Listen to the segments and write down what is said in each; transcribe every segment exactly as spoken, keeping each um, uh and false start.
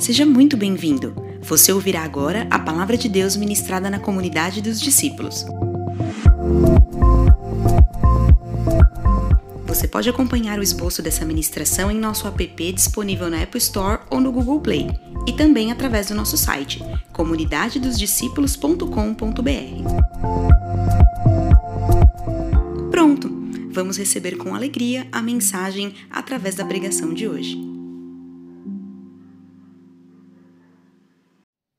Seja muito bem-vindo! Você ouvirá agora a Palavra de Deus ministrada na Comunidade dos Discípulos. Você pode acompanhar o esboço dessa ministração em nosso app disponível na Apple Store ou no Google Play, e também através do nosso site, comunidade dos discípulos ponto com ponto b r. Pronto! Vamos receber com alegria a mensagem através da pregação de hoje.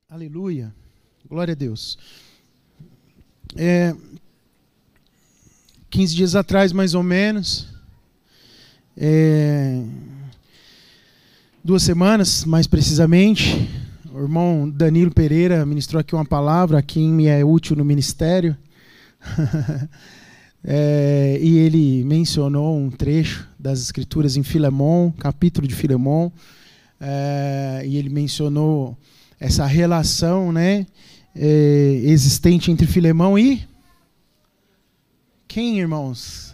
Aleluia! Glória a Deus! É, quinze dias atrás, mais ou menos... É, duas semanas, mais precisamente, o irmão Danilo Pereira ministrou aqui uma palavra, a quem me é útil no ministério, é, e ele mencionou um trecho das escrituras em Filemom, capítulo de Filemom, é, e ele mencionou essa relação, né, é, existente entre Filemom e... Quem, irmãos?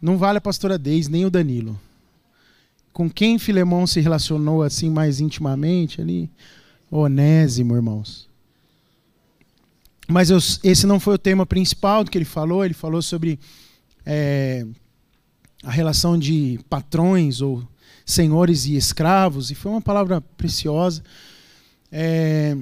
Não vale a pastora Deise, nem o Danilo. Com quem Filemom se relacionou assim mais intimamente ali? Onésimo, irmãos. Mas eu, esse não foi o tema principal do que ele falou. Ele falou sobre é, a relação de patrões ou senhores e escravos. E foi uma palavra preciosa. É,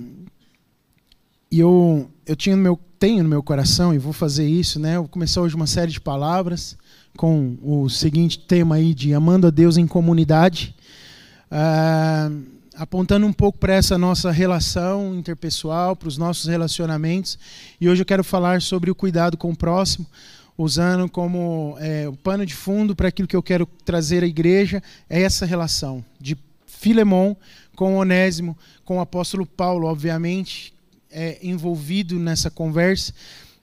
e eu, eu tinha no meu, tenho no meu coração, e vou fazer isso, né? Eu vou começar hoje uma série de palavras com o seguinte tema aí de Amando a Deus em Comunidade, uh, apontando um pouco para essa nossa relação interpessoal, para os nossos relacionamentos. E hoje eu quero falar sobre o cuidado com o próximo, usando como é, o pano de fundo para aquilo que eu quero trazer à igreja, é essa relação de Filemom com Onésimo, com o apóstolo Paulo, obviamente, é, envolvido nessa conversa.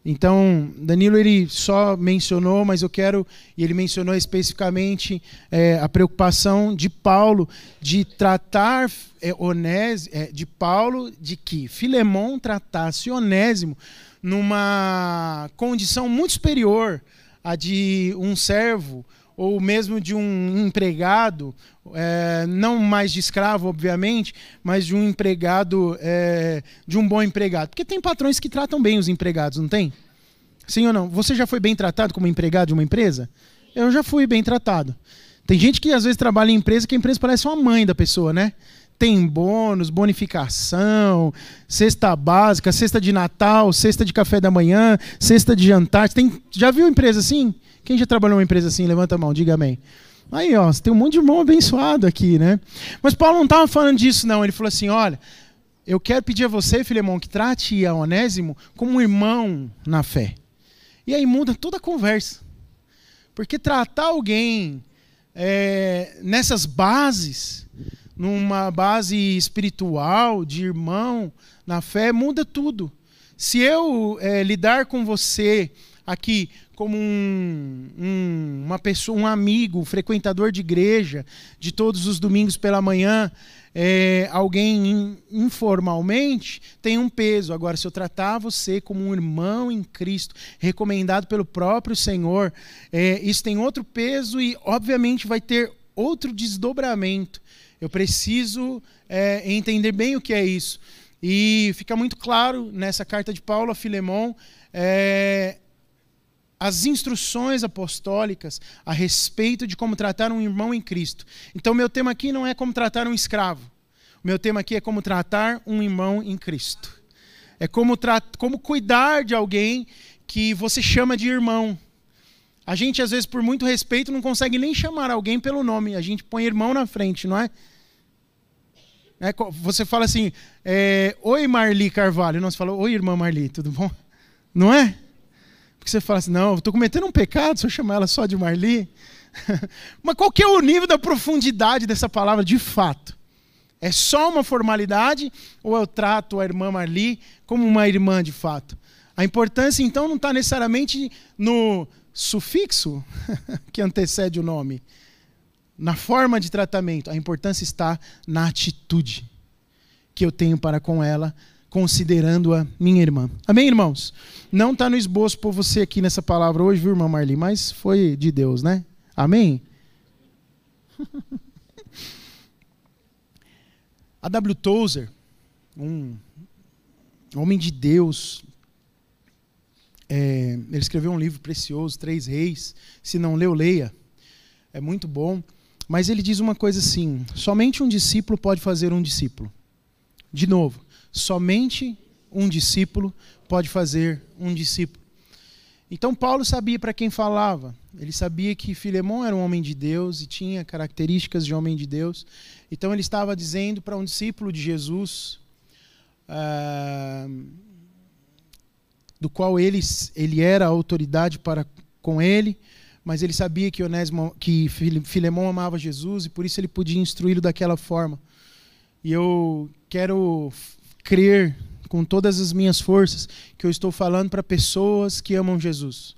Então, Danilo ele só mencionou, mas eu quero, e ele mencionou especificamente é, a preocupação de Paulo de tratar é, Onésimo, é, de Paulo de que Filemom tratasse Onésimo numa condição muito superior à de um servo ou mesmo de um empregado, é, não mais de escravo, obviamente, mas de um empregado, é, de um bom empregado. Porque tem patrões que tratam bem os empregados, não tem? Sim ou não? Você já foi bem tratado como empregado de uma empresa? Eu já fui bem tratado. Tem gente que às vezes trabalha em empresa que a empresa parece uma mãe da pessoa, né? Tem bônus, bonificação, cesta básica, cesta de Natal, cesta de café da manhã, cesta de jantar. Tem, já viu empresa assim? Quem já trabalhou em uma empresa assim? Levanta a mão, diga amém. Aí, ó, tem um monte de irmão abençoado aqui, né? Mas Paulo não estava falando disso, não. Ele falou assim, olha, eu quero pedir a você, Filemom, que trate a Onésimo como um irmão na fé. E aí muda toda a conversa. Porque tratar alguém é, nessas bases... numa base espiritual, de irmão, na fé, muda tudo. Se eu é, lidar com você aqui como um, um, uma pessoa, um amigo, um frequentador de igreja, de todos os domingos pela manhã, é, alguém in, informalmente, tem um peso. Agora, se eu tratar você como um irmão em Cristo, recomendado pelo próprio Senhor, é, isso tem outro peso e, obviamente, vai ter outro desdobramento. Eu preciso é, entender bem o que é isso. E fica muito claro nessa carta de Paulo a Filemom é, as instruções apostólicas a respeito de como tratar um irmão em Cristo. Então, meu tema aqui não é como tratar um escravo. Meu tema aqui é como tratar um irmão em Cristo. É como, tra- como cuidar de alguém que você chama de irmão. A gente, às vezes, por muito respeito, não consegue nem chamar alguém pelo nome. A gente põe irmão na frente, não é? Você fala assim, é, oi Marli Carvalho. Não, você fala, oi irmã Marli, tudo bom? Não é? Porque você fala assim, não, eu estou cometendo um pecado se eu chamar ela só de Marli. Mas qual que é o nível da profundidade dessa palavra de fato? É só uma formalidade ou eu trato a irmã Marli como uma irmã de fato? A importância então não está necessariamente no sufixo que antecede o nome. Na forma de tratamento, a importância está na atitude que eu tenho para com ela, considerando-a minha irmã. Amém, irmãos? Não está no esboço por você aqui nessa palavra hoje, viu, irmã Marli? Mas foi de Deus, né? Amém? A. W. Tozer, um homem de Deus, é, ele escreveu um livro precioso, Três Reis, se não leu, leia, é muito bom, mas ele diz uma coisa assim: somente um discípulo pode fazer um discípulo. De novo, somente um discípulo pode fazer um discípulo. Então Paulo sabia para quem falava, ele sabia que Filemom era um homem de Deus e tinha características de homem de Deus, então ele estava dizendo para um discípulo de Jesus, uh, do qual ele, ele era a autoridade para, com ele, mas ele sabia que, Onésimo, que Filemom amava Jesus e por isso ele podia instruí-lo daquela forma. E eu quero crer com todas as minhas forças que eu estou falando para pessoas que amam Jesus,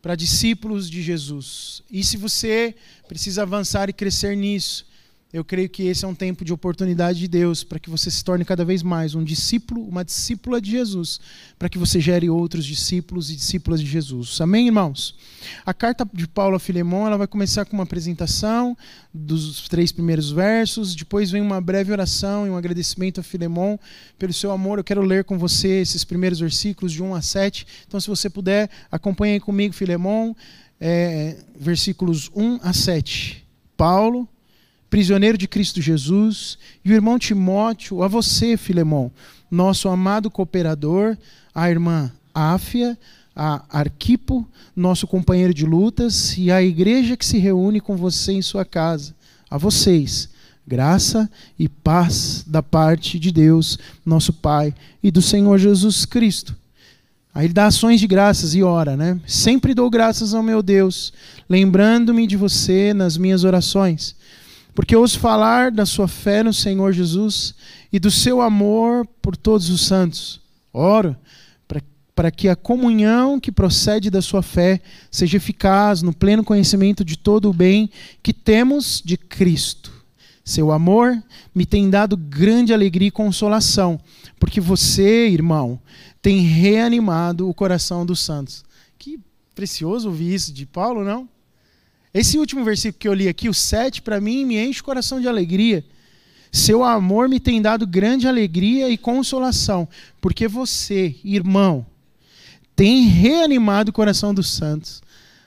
para discípulos de Jesus. E se você precisa avançar e crescer nisso, eu creio que esse é um tempo de oportunidade de Deus para que você se torne cada vez mais um discípulo, uma discípula de Jesus, para que você gere outros discípulos e discípulas de Jesus. Amém, irmãos? A carta de Paulo a Filemom, ela vai começar com uma apresentação dos três primeiros versos, depois vem uma breve oração e um agradecimento a Filemom pelo seu amor. Eu quero ler com você esses primeiros versículos de um a sete, então se você puder, acompanhe comigo Filemom, é, versículos um a sete. Paulo, prisioneiro de Cristo Jesus, e o irmão Timóteo, a você Filemom, nosso amado cooperador, a irmã Áfia, a Arquipo, nosso companheiro de lutas, e a igreja que se reúne com você em sua casa. A vocês, graça e paz da parte de Deus, nosso Pai, e do Senhor Jesus Cristo. Aí ele dá ações de graças e ora, né? Sempre dou graças ao meu Deus, lembrando-me de você nas minhas orações, porque ouço falar da sua fé no Senhor Jesus e do seu amor por todos os santos. Oro para que a comunhão que procede da sua fé seja eficaz no pleno conhecimento de todo o bem que temos de Cristo. Seu amor me tem dado grande alegria e consolação, porque você, irmão, tem reanimado o coração dos santos. Que precioso ouvir isso de Paulo, não? Esse último versículo que eu li aqui, o sete, para mim, me enche o coração de alegria. Seu amor me tem dado grande alegria e consolação, porque você, irmão, tem reanimado o coração dos santos.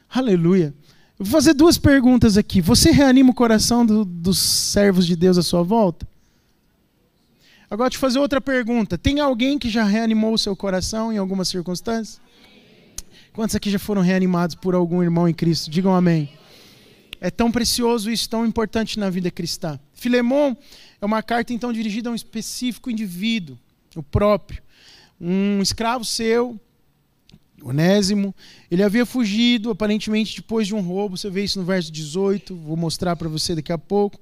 Aleluia. Eu vou fazer duas perguntas aqui. Você reanima o coração do, dos servos de Deus à sua volta? Agora, te fazer outra pergunta. Tem alguém que já reanimou o seu coração em alguma circunstância? Quantos aqui já foram reanimados por algum irmão em Cristo? Digam amém. É tão precioso isso, tão importante na vida cristã. Filemom é uma carta, então, dirigida a um específico indivíduo, o próprio. Um escravo seu, Onésimo, ele havia fugido, aparentemente depois de um roubo, você vê isso no verso dezoito, vou mostrar para você daqui a pouco,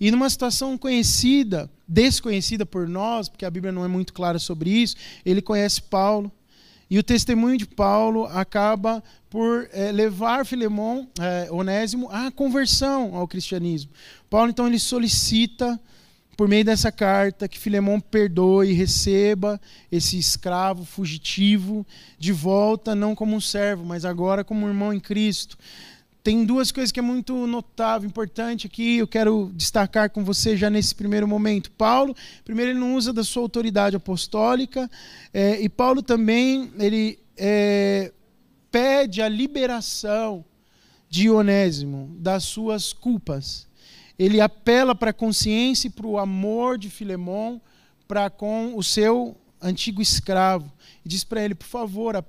e numa situação conhecida, desconhecida por nós, porque a Bíblia não é muito clara sobre isso, ele conhece Paulo, e o testemunho de Paulo acaba por é, levar Filemom, é, Onésimo, à conversão ao cristianismo. Paulo, então, ele solicita, por meio dessa carta, que Filemom perdoe e receba esse escravo fugitivo de volta, não como um servo, mas agora como um irmão em Cristo. Tem duas coisas que é muito notável, importante aqui, eu quero destacar com você já nesse primeiro momento. Paulo, primeiro, ele não usa da sua autoridade apostólica, é, e Paulo também, ele é, pede a liberação de Onésimo das suas culpas. Ele apela para a consciência e para o amor de Filemom para com o seu antigo escravo. E diz para ele, por favor,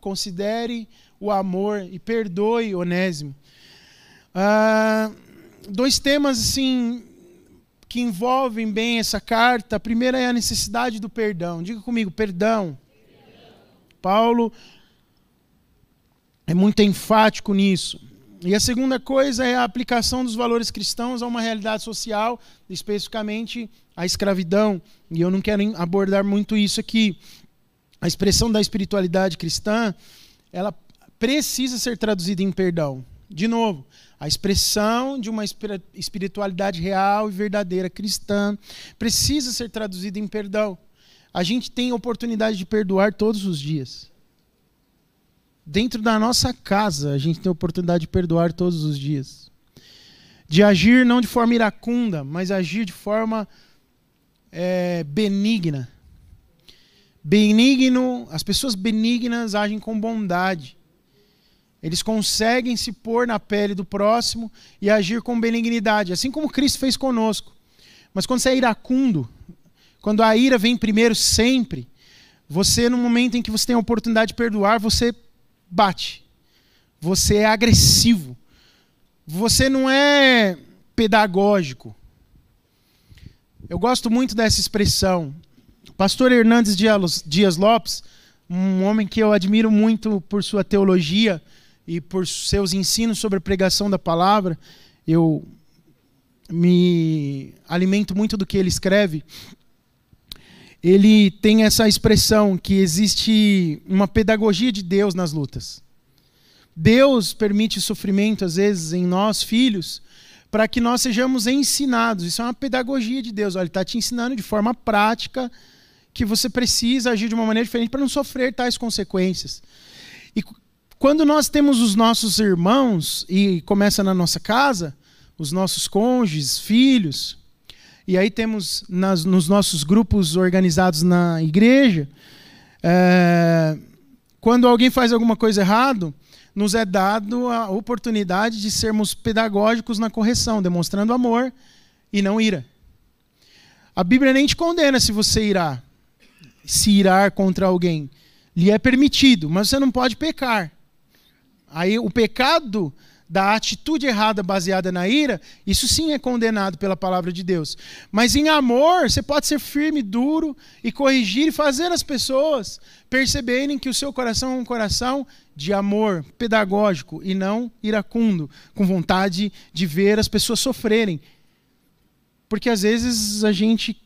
considere o amor e perdoe Onésimo. Ah, dois temas assim, que envolvem bem essa carta. A primeira é a necessidade do perdão. Diga comigo, perdão. Perdão. Paulo é muito enfático nisso. E a segunda coisa é a aplicação dos valores cristãos a uma realidade social, especificamente a escravidão. E eu não quero abordar muito isso aqui. A expressão da espiritualidade cristã, ela precisa ser traduzida em perdão. De novo, a expressão de uma espiritualidade real e verdadeira cristã precisa ser traduzida em perdão. A gente tem oportunidade de perdoar todos os dias. Dentro da nossa casa, a gente tem a oportunidade de perdoar todos os dias. De agir não de forma iracunda, mas agir de forma é, benigna. Benigno, as pessoas benignas agem com bondade. Eles conseguem se pôr na pele do próximo e agir com benignidade, assim como Cristo fez conosco. Mas quando você é iracundo, quando a ira vem primeiro sempre, você, no momento em que você tem a oportunidade de perdoar, você bate. Você é agressivo. Você não é pedagógico. Eu gosto muito dessa expressão. Pastor Hernandes Dias Lopes, um homem que eu admiro muito por sua teologia e por seus ensinos sobre a pregação da palavra, eu me alimento muito do que ele escreve. Ele tem essa expressão que existe uma pedagogia de Deus nas lutas. Deus permite o sofrimento, às vezes, em nós, filhos, para que nós sejamos ensinados. Isso é uma pedagogia de Deus. Olha, ele está te ensinando de forma prática que você precisa agir de uma maneira diferente para não sofrer tais consequências. E quando nós temos os nossos irmãos, e começa na nossa casa, os nossos cônjuges, filhos, e aí temos nas, nos nossos grupos organizados na igreja, é, quando alguém faz alguma coisa errada, nos é dado a oportunidade de sermos pedagógicos na correção, demonstrando amor e não ira. A Bíblia nem te condena se você irá, se irar contra alguém. Lhe é permitido, mas você não pode pecar. Aí o pecado da atitude errada baseada na ira, isso sim é condenado pela palavra de Deus. Mas em amor, você pode ser firme, duro e corrigir e fazer as pessoas perceberem que o seu coração é um coração de amor pedagógico e não iracundo, com vontade de ver as pessoas sofrerem. Porque às vezes a gente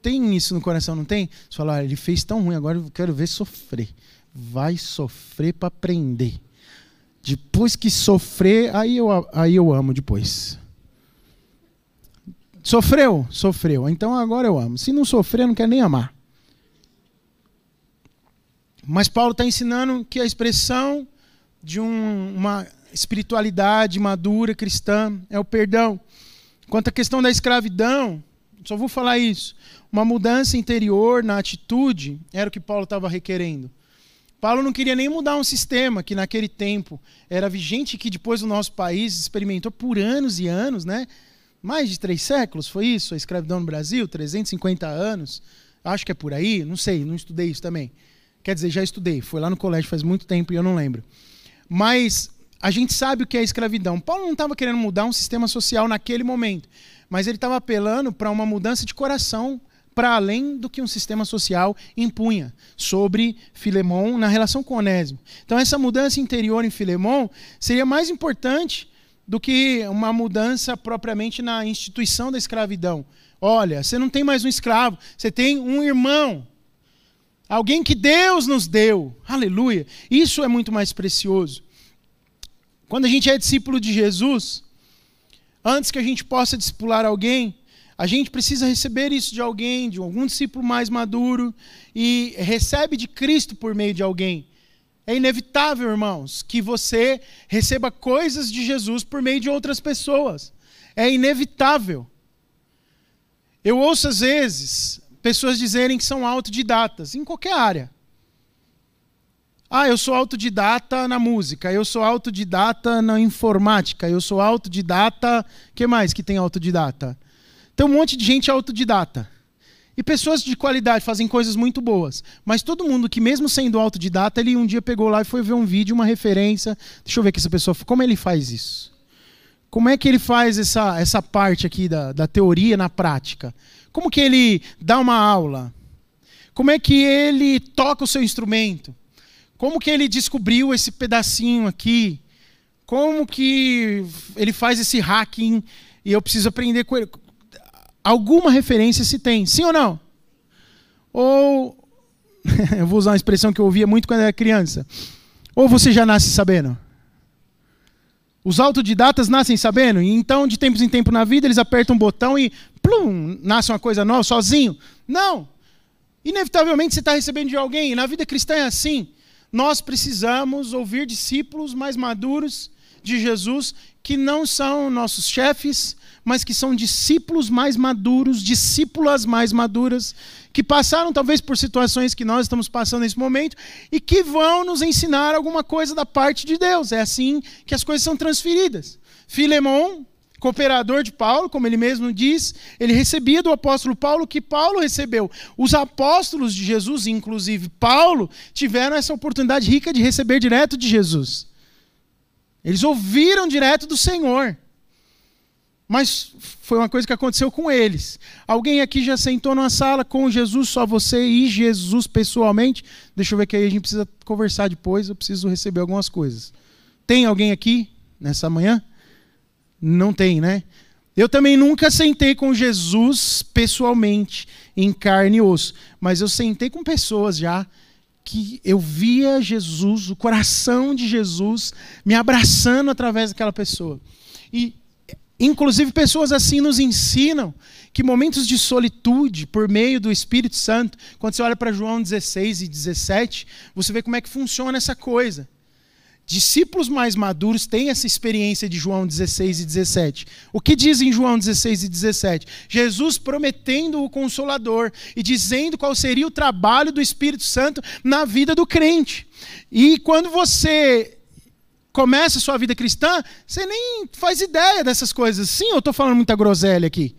tem isso no coração, não tem? Você fala, ah, ele fez tão ruim, agora eu quero ver sofrer. Vai sofrer para aprender. Depois que sofrer, aí eu, aí eu amo depois. Sofreu? Sofreu. Então agora eu amo. Se não sofrer, eu não quero nem amar. Mas Paulo está ensinando que a expressão de um, uma espiritualidade madura, cristã, é o perdão. Quanto à questão da escravidão, só vou falar isso. Uma mudança interior na atitude era o que Paulo estava requerendo. Paulo não queria nem mudar um sistema que naquele tempo era vigente e que depois o nosso país experimentou por anos e anos, né? Mais de três séculos, foi isso? A escravidão no Brasil, trezentos e cinquenta anos, acho que é por aí, não sei, não estudei isso também. Quer dizer, já estudei, foi lá no colégio faz muito tempo e eu não lembro. Mas a gente sabe o que é escravidão. Paulo não estava querendo mudar um sistema social naquele momento, mas ele estava apelando para uma mudança de coração para além do que um sistema social impunha sobre Filemom na relação com Onésimo. Então essa mudança interior em Filemom seria mais importante do que uma mudança propriamente na instituição da escravidão. Olha, você não tem mais um escravo, você tem um irmão. Alguém que Deus nos deu. Aleluia! Isso é muito mais precioso. Quando a gente é discípulo de Jesus, antes que a gente possa discipular alguém, a gente precisa receber isso de alguém, de algum discípulo mais maduro, e recebe de Cristo por meio de alguém. É inevitável, irmãos, que você receba coisas de Jesus por meio de outras pessoas. É inevitável. Eu ouço às vezes pessoas dizerem que são autodidatas, em qualquer área. Ah, eu sou autodidata na música, eu sou autodidata na informática, eu sou autodidata... O que mais que tem autodidata? Tem um monte de gente autodidata. E pessoas de qualidade fazem coisas muito boas. Mas todo mundo que, mesmo sendo autodidata, ele um dia pegou lá e foi ver um vídeo, uma referência. Deixa eu ver que essa pessoa... Como ele faz isso? Como é que ele faz essa, essa parte aqui da, da teoria na prática? Como que ele dá uma aula? Como é que ele toca o seu instrumento? Como que ele descobriu esse pedacinho aqui? Como que ele faz esse hacking? E eu preciso aprender com ele... Alguma referência se tem, sim ou não? Ou, eu vou usar uma expressão que eu ouvia muito quando era criança, ou você já nasce sabendo? Os autodidatas nascem sabendo, e então de tempos em tempos na vida eles apertam um botão e plum, nasce uma coisa nova sozinho? Não! Inevitavelmente você está recebendo de alguém, e na vida cristã é assim. Nós precisamos ouvir discípulos mais maduros de Jesus que não são nossos chefes, mas que são discípulos mais maduros, discípulas mais maduras, que passaram talvez por situações que nós estamos passando nesse momento e que vão nos ensinar alguma coisa da parte de Deus. É assim que as coisas são transferidas. Filemom, cooperador de Paulo, como ele mesmo diz, ele recebia do apóstolo Paulo o que Paulo recebeu. Os apóstolos de Jesus, inclusive Paulo, tiveram essa oportunidade rica de receber direto de Jesus. Eles ouviram direto do Senhor. Mas foi uma coisa que aconteceu com eles. Alguém aqui já sentou numa sala com Jesus, só você e Jesus pessoalmente? Deixa eu ver que aí a gente precisa conversar depois, eu preciso receber algumas coisas. Tem alguém aqui nessa manhã? Não tem, né? Eu também nunca sentei com Jesus pessoalmente, em carne e osso. Mas eu sentei com pessoas já que eu via Jesus, o coração de Jesus, me abraçando através daquela pessoa. E, inclusive, pessoas assim nos ensinam que momentos de solitude, por meio do Espírito Santo, quando você olha para João dezesseis e dezessete, você vê como é que funciona essa coisa. Discípulos mais maduros têm essa experiência de João dezesseis e dezessete. O que diz em João dezesseis e dezessete? Jesus prometendo o Consolador e dizendo qual seria o trabalho do Espírito Santo na vida do crente. E quando você começa a sua vida cristã, você nem faz ideia dessas coisas. Sim, eu estou falando muita groselha aqui.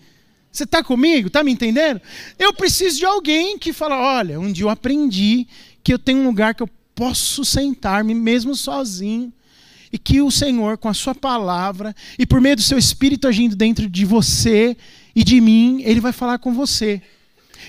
Você está comigo? Está me entendendo? Eu preciso de alguém que fala, olha, um dia eu aprendi que eu tenho um lugar que eu posso sentar-me mesmo sozinho e que o Senhor, com a sua palavra e por meio do seu Espírito agindo dentro de você e de mim, Ele vai falar com você.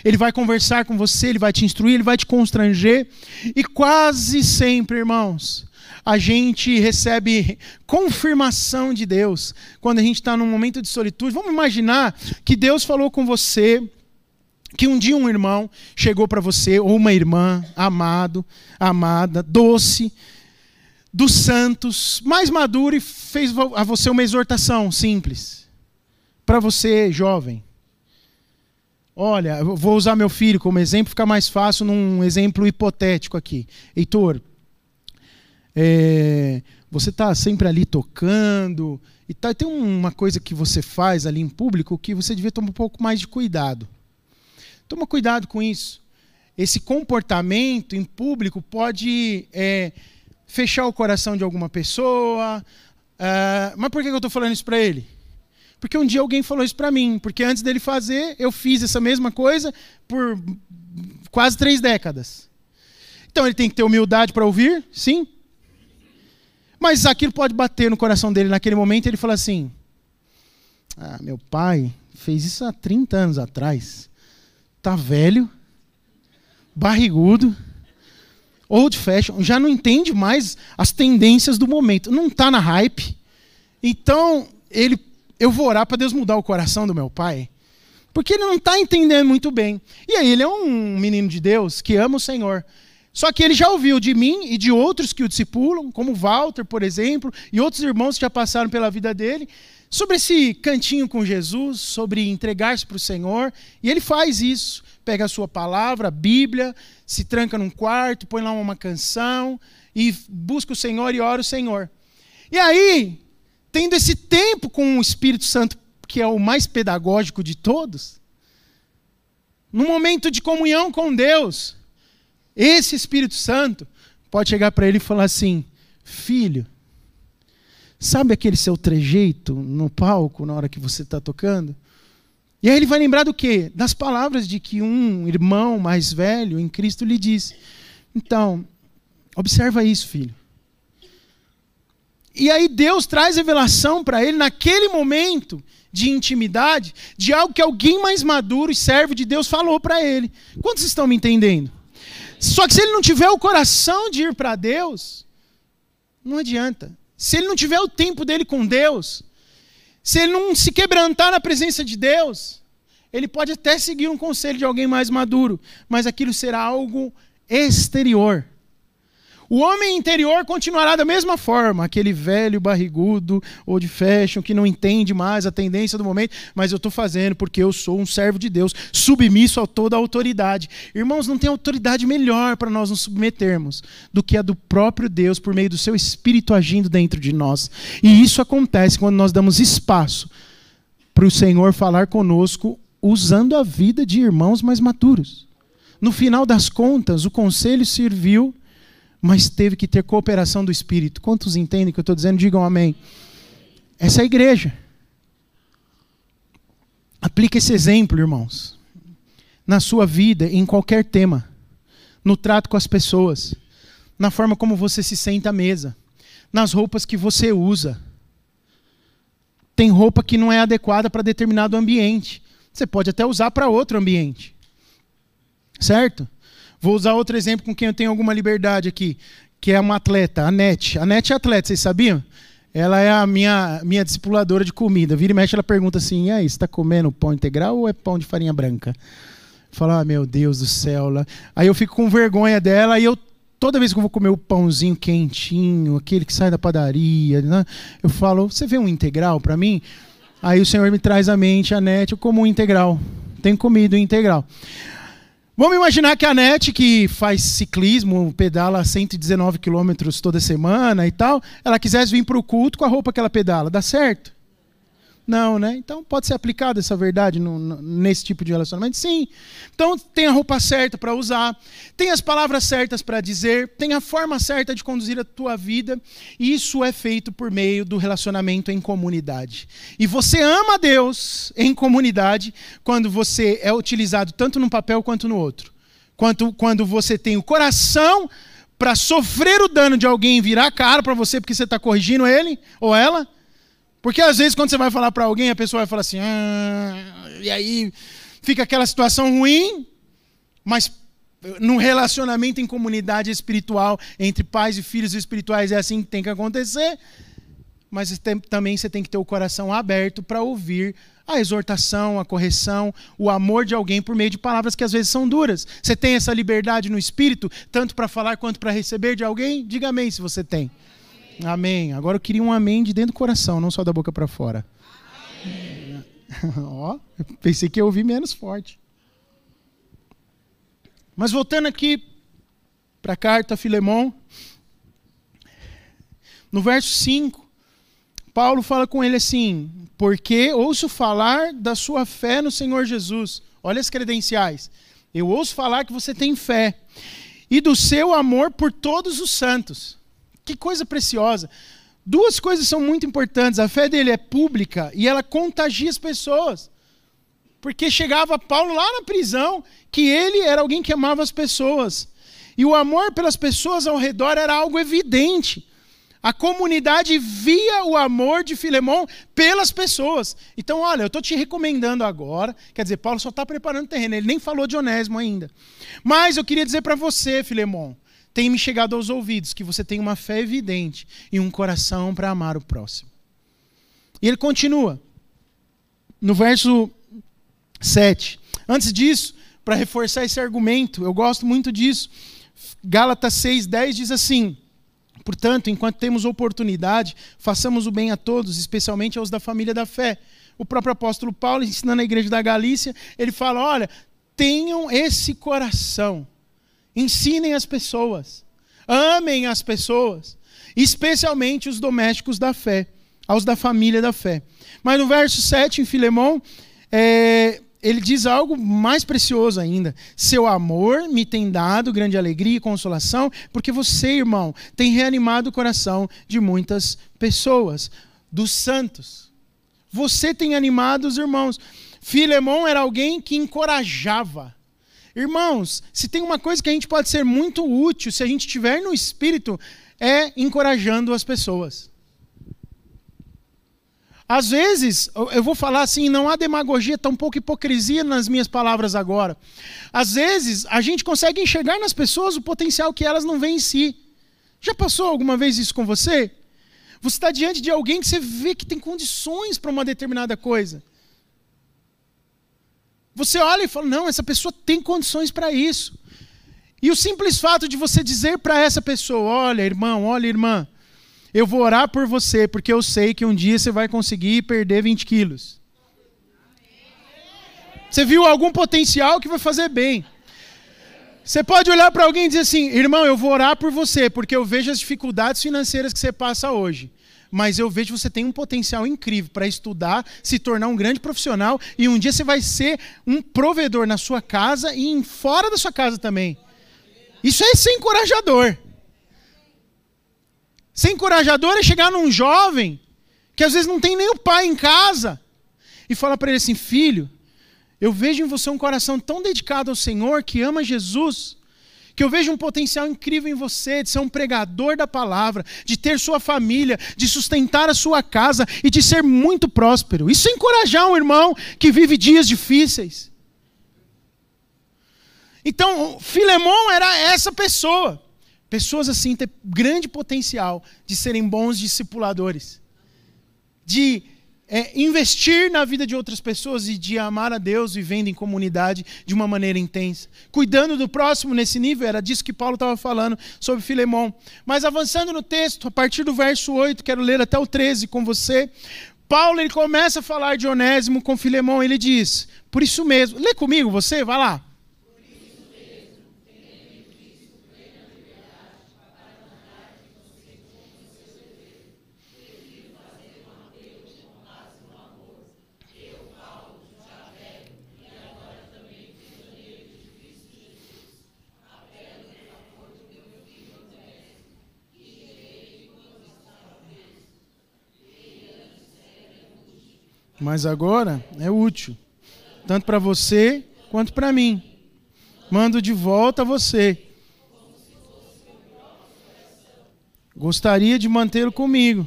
Ele vai conversar com você, Ele vai te instruir, Ele vai te constranger. E quase sempre, irmãos, a gente recebe confirmação de Deus quando a gente está num momento de solitude. Vamos imaginar que Deus falou com você, que um dia um irmão chegou para você, ou uma irmã, amado, amada, doce, dos santos, mais maduro, e fez a você uma exortação simples. Para você, jovem. Olha, eu vou usar meu filho como exemplo, fica mais fácil num exemplo hipotético aqui. Heitor, é, você está sempre ali tocando, e tá, tem uma coisa que você faz ali em público que você devia tomar um pouco mais de cuidado. Toma cuidado com isso. Esse comportamento em público pode é, fechar o coração de alguma pessoa. Uh, mas por que eu estou falando isso para ele? Porque um dia alguém falou isso para mim. Porque antes dele fazer, eu fiz essa mesma coisa por quase três décadas. Então ele tem que ter humildade para ouvir, sim. Mas aquilo pode bater no coração dele naquele momento e ele fala assim, ah, meu pai fez isso há trinta anos atrás. Tá velho, barrigudo, old fashion, já não entende mais as tendências do momento, não tá na hype. Então, ele, eu vou orar para Deus mudar o coração do meu pai, porque ele não tá entendendo muito bem. E aí ele é um menino de Deus que ama o Senhor. Só que ele já ouviu de mim e de outros que o discipulam, como Walter, por exemplo, e outros irmãos que já passaram pela vida dele, sobre esse cantinho com Jesus, sobre entregar-se para o Senhor, e ele faz isso, pega a sua palavra, a Bíblia, se tranca num quarto, põe lá uma canção, e busca o Senhor e ora o Senhor. E aí, tendo esse tempo com o Espírito Santo, que é o mais pedagógico de todos, num momento de comunhão com Deus, esse Espírito Santo pode chegar para ele e falar assim, filho, sabe aquele seu trejeito no palco, na hora que você está tocando? E aí ele vai lembrar do quê? Das palavras de que um irmão mais velho em Cristo lhe disse. Então, observa isso, filho. E aí Deus traz revelação para ele, naquele momento de intimidade, de algo que alguém mais maduro e servo de Deus falou para ele. Quantos estão me entendendo? Só que se ele não tiver o coração de ir para Deus, não adianta. Se ele não tiver o tempo dele com Deus, se ele não se quebrantar na presença de Deus, ele pode até seguir um conselho de alguém mais maduro, mas aquilo será algo exterior. O homem interior continuará da mesma forma, aquele velho barrigudo ou de fashion que não entende mais a tendência do momento, mas eu estou fazendo porque eu sou um servo de Deus, submisso a toda a autoridade. Irmãos, não tem autoridade melhor para nós nos submetermos do que a do próprio Deus por meio do seu Espírito agindo dentro de nós. E isso acontece quando nós damos espaço para o Senhor falar conosco usando a vida de irmãos mais maturos. No final das contas, o conselho serviu, mas teve que ter cooperação do Espírito. Quantos entendem o que eu estou dizendo? Digam amém. Essa é a igreja. Aplique esse exemplo, irmãos, na sua vida, em qualquer tema, no trato com as pessoas, na forma como você se senta à mesa, nas roupas que você usa. Tem roupa que não é adequada para determinado ambiente. Você pode até usar para outro ambiente. Certo? Vou usar outro exemplo com quem eu tenho alguma liberdade aqui, que é uma atleta, a Nete. A Nete é atleta, vocês sabiam? Ela é a minha, minha discipuladora de comida. Vira e mexe, ela pergunta assim, e aí, você está comendo pão integral ou é pão de farinha branca? Fala, ah, meu Deus do céu. Lá. Aí eu fico com vergonha dela e eu, toda vez que eu vou comer o pãozinho quentinho, aquele que sai da padaria, né, eu falo, você vê um integral para mim? Aí o Senhor me traz à mente, a Nete, eu como um integral. Tenho comido um integral. Vamos imaginar que a Nete, que faz ciclismo, pedala cento e dezenove quilômetros toda semana e tal, ela quisesse vir para o culto com a roupa que ela pedala. Dá certo? Não, né? Então pode ser aplicada essa verdade no, no, nesse tipo de relacionamento? Sim. Então tem a roupa certa para usar, tem as palavras certas para dizer, tem a forma certa de conduzir a tua vida. E isso é feito por meio do relacionamento em comunidade. E você ama a Deus em comunidade quando você é utilizado tanto num papel quanto no outro. Quanto, quando você tem o coração para sofrer o dano de alguém virar a cara para você porque você está corrigindo ele ou ela. Porque às vezes quando você vai falar para alguém, a pessoa vai falar assim, ah, e aí fica aquela situação ruim, mas num relacionamento em comunidade espiritual, entre pais e filhos espirituais, é assim que tem que acontecer. Mas tem, também você tem que ter o coração aberto para ouvir a exortação, a correção, o amor de alguém por meio de palavras que às vezes são duras. Você tem essa liberdade no espírito, tanto para falar quanto para receber de alguém? Diga amém se você tem. Amém. Agora eu queria um amém de dentro do coração, não só da boca para fora. Ó, oh, pensei que eu ouvi menos forte. Mas voltando aqui para a carta a Filemom, no verso cinco, Paulo fala com ele assim, porque ouço falar da sua fé no Senhor Jesus. Olha as credenciais. Eu ouço falar que você tem fé. E do seu amor por todos os santos. Que coisa preciosa. Duas coisas são muito importantes. A fé dele é pública e ela contagia as pessoas. Porque chegava Paulo lá na prisão, que ele era alguém que amava as pessoas. E o amor pelas pessoas ao redor era algo evidente. A comunidade via o amor de Filemom pelas pessoas. Então, olha, eu estou te recomendando agora. Quer dizer, Paulo só está preparando o terreno. Ele nem falou de Onésimo ainda. Mas eu queria dizer para você, Filemom, tem me chegado aos ouvidos que você tem uma fé evidente e um coração para amar o próximo. E ele continua, no verso sete. Antes disso, para reforçar esse argumento, eu gosto muito disso. Gálatas seis, dez diz assim, portanto, enquanto temos oportunidade, façamos o bem a todos, especialmente aos da família da fé. O próprio apóstolo Paulo, ensinando a igreja da Galícia, ele fala, olha, tenham esse coração. Ensinem as pessoas, amem as pessoas, especialmente os domésticos da fé, aos da família da fé. Mas no verso sete, em Filemom, é, ele diz algo mais precioso ainda. Seu amor me tem dado grande alegria e consolação, porque você, irmão, tem reanimado o coração de muitas pessoas, dos santos. Você tem animado os irmãos. Filemom era alguém que encorajava. Irmãos, se tem uma coisa que a gente pode ser muito útil, se a gente estiver no Espírito, é encorajando as pessoas. Às vezes, eu vou falar assim, não há demagogia, tampouco hipocrisia nas minhas palavras agora. Às vezes, a gente consegue enxergar nas pessoas o potencial que elas não veem em si. Já passou alguma vez isso com você? Você está diante de alguém que você vê que tem condições para uma determinada coisa. Você olha e fala, não, essa pessoa tem condições para isso. E o simples fato de você dizer para essa pessoa, olha irmão, olha irmã, eu vou orar por você, porque eu sei que um dia você vai conseguir perder vinte quilos. Você viu algum potencial que vai fazer bem. Você pode olhar para alguém e dizer assim, irmão, eu vou orar por você, porque eu vejo as dificuldades financeiras que você passa hoje. Mas eu vejo que você tem um potencial incrível para estudar, se tornar um grande profissional, e um dia você vai ser um provedor na sua casa e fora da sua casa também. Isso é ser encorajador. Ser encorajador é chegar num jovem que às vezes não tem nem o pai em casa e falar para ele assim, filho, eu vejo em você um coração tão dedicado ao Senhor, que ama Jesus, que eu vejo um potencial incrível em você de ser um pregador da palavra, de ter sua família, de sustentar a sua casa e de ser muito próspero. Isso é encorajar um irmão que vive dias difíceis. Então, Filemom era essa pessoa. Pessoas assim têm grande potencial de serem bons discipuladores, de É investir na vida de outras pessoas e de amar a Deus vivendo em comunidade de uma maneira intensa. Cuidando do próximo nesse nível, era disso que Paulo estava falando sobre Filemom. Mas avançando no texto, a partir do verso oito, quero ler até o treze com você. Paulo ele começa a falar de Onésimo com Filemom, ele diz, por isso mesmo, lê comigo você, vai lá. Mas agora é útil, tanto para você quanto para mim. Mando de volta a você. Gostaria de mantê-lo comigo.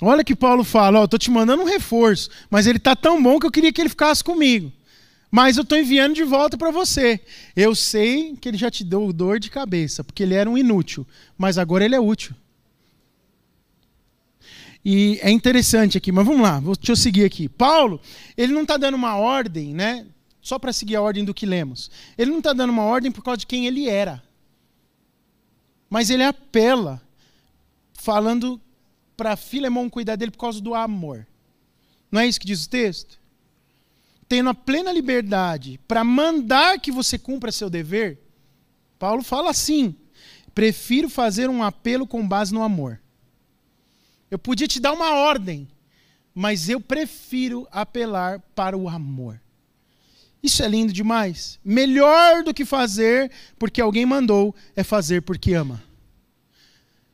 Olha que Paulo fala, ó, estou te mandando um reforço, mas ele está tão bom que eu queria que ele ficasse comigo. Mas eu estou enviando de volta para você. Eu sei que ele já te deu dor de cabeça, porque ele era um inútil, mas agora ele é útil. E é interessante aqui, mas vamos lá, deixa eu seguir aqui. Paulo, ele não está dando uma ordem, né? Só para seguir a ordem do que lemos. Ele não está dando uma ordem por causa de quem ele era. Mas ele apela, falando para Filemom cuidar dele por causa do amor. Não é isso que diz o texto? Tendo a plena liberdade para mandar que você cumpra seu dever, Paulo fala assim, prefiro fazer um apelo com base no amor. Eu podia te dar uma ordem, mas eu prefiro apelar para o amor. Isso é lindo demais. Melhor do que fazer porque alguém mandou, é fazer porque ama.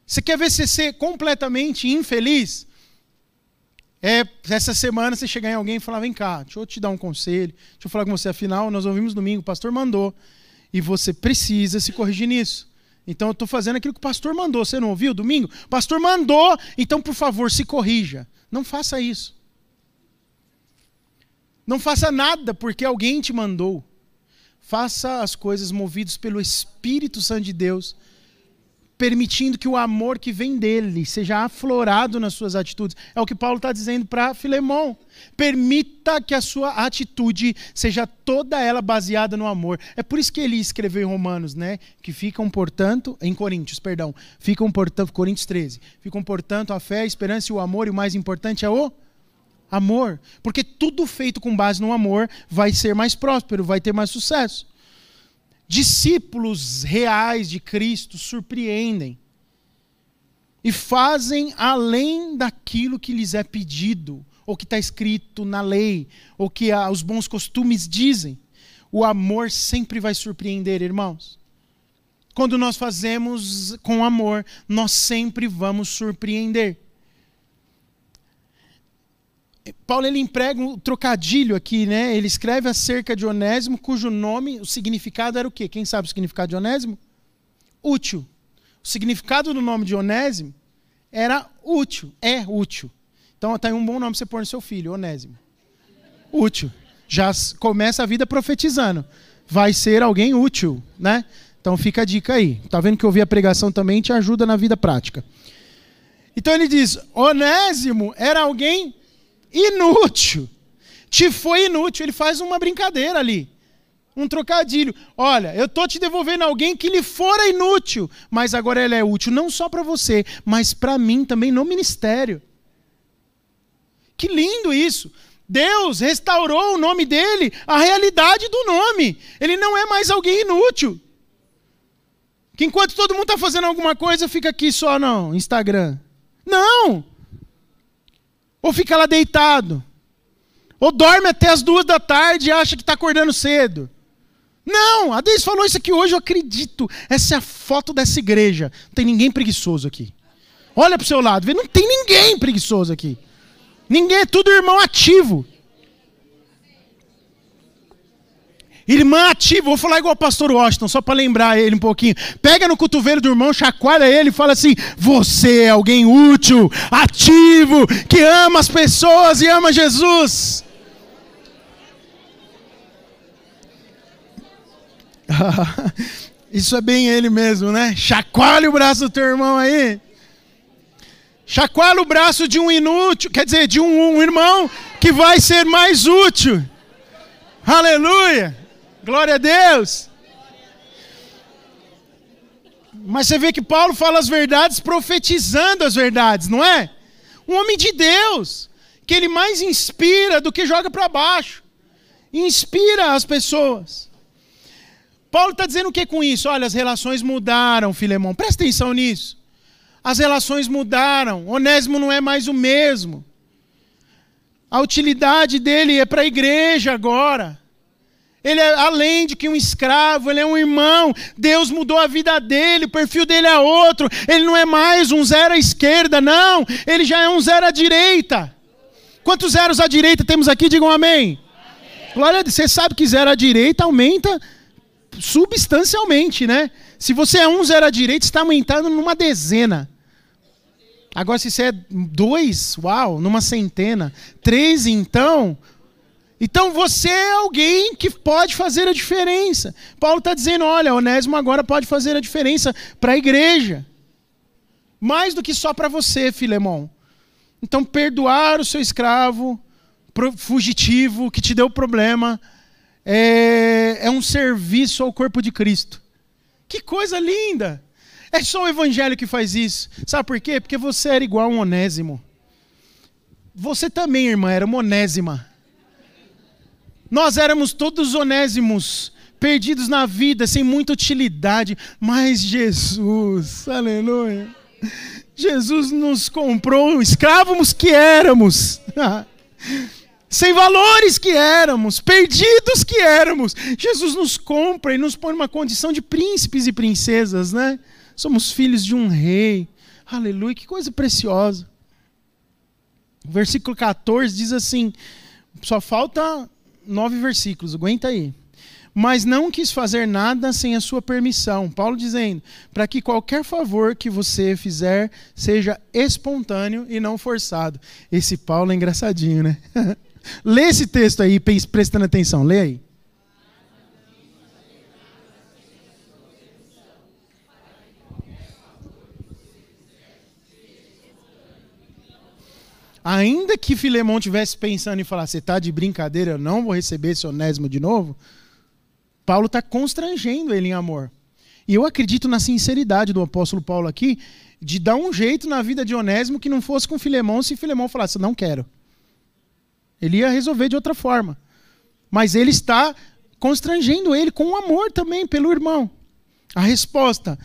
Você quer ver você ser completamente infeliz? É, essa semana você chegar em alguém e falar, vem cá, deixa eu te dar um conselho, deixa eu falar com você, afinal, nós ouvimos domingo, o pastor mandou, e você precisa se corrigir nisso. Então eu estou fazendo aquilo que o pastor mandou, você não ouviu domingo? O pastor mandou, então por favor, se corrija. Não faça isso. Não faça nada porque alguém te mandou. Faça as coisas movidas pelo Espírito Santo de Deus, permitindo que o amor que vem dele seja aflorado nas suas atitudes. É o que Paulo está dizendo para Filemom. Permita que a sua atitude seja toda ela baseada no amor. É por isso que ele escreveu em Romanos, né? Que ficam, portanto, em Coríntios, perdão, ficam, portanto, Coríntios treze, ficam, portanto, a fé, a esperança e o amor, e o mais importante é o amor. Porque tudo feito com base no amor vai ser mais próspero, vai ter mais sucesso. Discípulos reais de Cristo surpreendem e fazem além daquilo que lhes é pedido, ou que está escrito na lei, ou que os bons costumes dizem. O amor sempre vai surpreender, irmãos. Quando nós fazemos com amor, nós sempre vamos surpreender. Paulo ele emprega um trocadilho aqui, né? Ele escreve acerca de Onésimo, cujo nome, o significado era o quê? Quem sabe o significado de Onésimo? Útil. O significado do nome de Onésimo era útil, é útil. Então está aí um bom nome para você pôr no seu filho, Onésimo. Útil. Já começa a vida profetizando. Vai ser alguém útil, né? Então fica a dica aí. Tá vendo que ouvir a pregação também te ajuda na vida prática. Então ele diz, Onésimo era alguém útil. Inútil, te foi inútil. Ele faz uma brincadeira ali, um trocadilho. Olha, eu estou te devolvendo alguém que lhe fora inútil, mas agora ele é útil não só para você, mas para mim também no ministério. Que lindo isso! Deus restaurou o nome dele, a realidade do nome. Ele não é mais alguém inútil. Que enquanto todo mundo está fazendo alguma coisa, fica aqui só no Instagram. Não! Ou fica lá deitado. Ou dorme até as duas da tarde e acha que está acordando cedo. Não! A Deise falou isso aqui hoje, eu acredito. Essa é a foto dessa igreja. Não tem ninguém preguiçoso aqui. Olha para o seu lado, vê, não tem ninguém preguiçoso aqui. Ninguém, é tudo irmão ativo. Irmã ativa, vou falar igual o pastor Washington, só para lembrar ele um pouquinho. Pega no cotovelo do irmão, chacoalha ele e fala assim: você é alguém útil, ativo, que ama as pessoas e ama Jesus. Isso é bem ele mesmo, né? Chacoalha o braço do teu irmão aí. Chacoalha o braço de um inútil, quer dizer, de um, um irmão que vai ser mais útil. Aleluia! Glória a Deus! Mas você vê que Paulo fala as verdades profetizando as verdades, não é? Um homem de Deus, que ele mais inspira do que joga para baixo. Inspira as pessoas. Paulo está dizendo o que com isso? Olha, as relações mudaram, Filemom. Presta atenção nisso. As relações mudaram, Onésimo não é mais o mesmo. A utilidade dele é para a igreja agora. Ele é além de que um escravo, ele é um irmão. Deus mudou a vida dele, o perfil dele é outro. Ele não é mais um zero à esquerda, não. Ele já é um zero à direita. Quantos zeros à direita temos aqui? Digam amém. Amém. Glória a Deus. Você sabe que zero à direita aumenta substancialmente, né? Se você é um zero à direita, está aumentando numa dezena. Agora, se você é dois, uau, numa centena. Três, então. Então, você é alguém que pode fazer a diferença. Paulo está dizendo, olha, Onésimo agora pode fazer a diferença para a igreja. Mais do que só para você, Filemom. Então, perdoar o seu escravo, fugitivo, que te deu problema, é, é um serviço ao corpo de Cristo. Que coisa linda! É só o evangelho que faz isso. Sabe por quê? Porque você era igual a um Onésimo. Você também, irmã, era uma Onésima. Nós éramos todos Onésimos, perdidos na vida, sem muita utilidade. Mas Jesus, aleluia, Jesus nos comprou, escravos que éramos. Sem valores que éramos, perdidos que éramos. Jesus nos compra e nos põe numa condição de príncipes e princesas, né? Somos filhos de um rei. Aleluia, que coisa preciosa. O versículo quatorze diz assim, só falta nove versículos, aguenta aí. Mas não quis fazer nada sem a sua permissão. Paulo dizendo, para que qualquer favor que você fizer seja espontâneo e não forçado. Esse Paulo é engraçadinho, né? Lê esse texto aí, prestando atenção. Lê aí. Ainda que Filemom estivesse pensando em falar, você está de brincadeira, eu não vou receber esse Onésimo de novo. Paulo está constrangendo ele em amor. E eu acredito na sinceridade do apóstolo Paulo aqui, de dar um jeito na vida de Onésimo que não fosse com Filemom, se Filemom falasse, não quero. Ele ia resolver de outra forma. Mas ele está constrangendo ele com amor também pelo irmão. A resposta.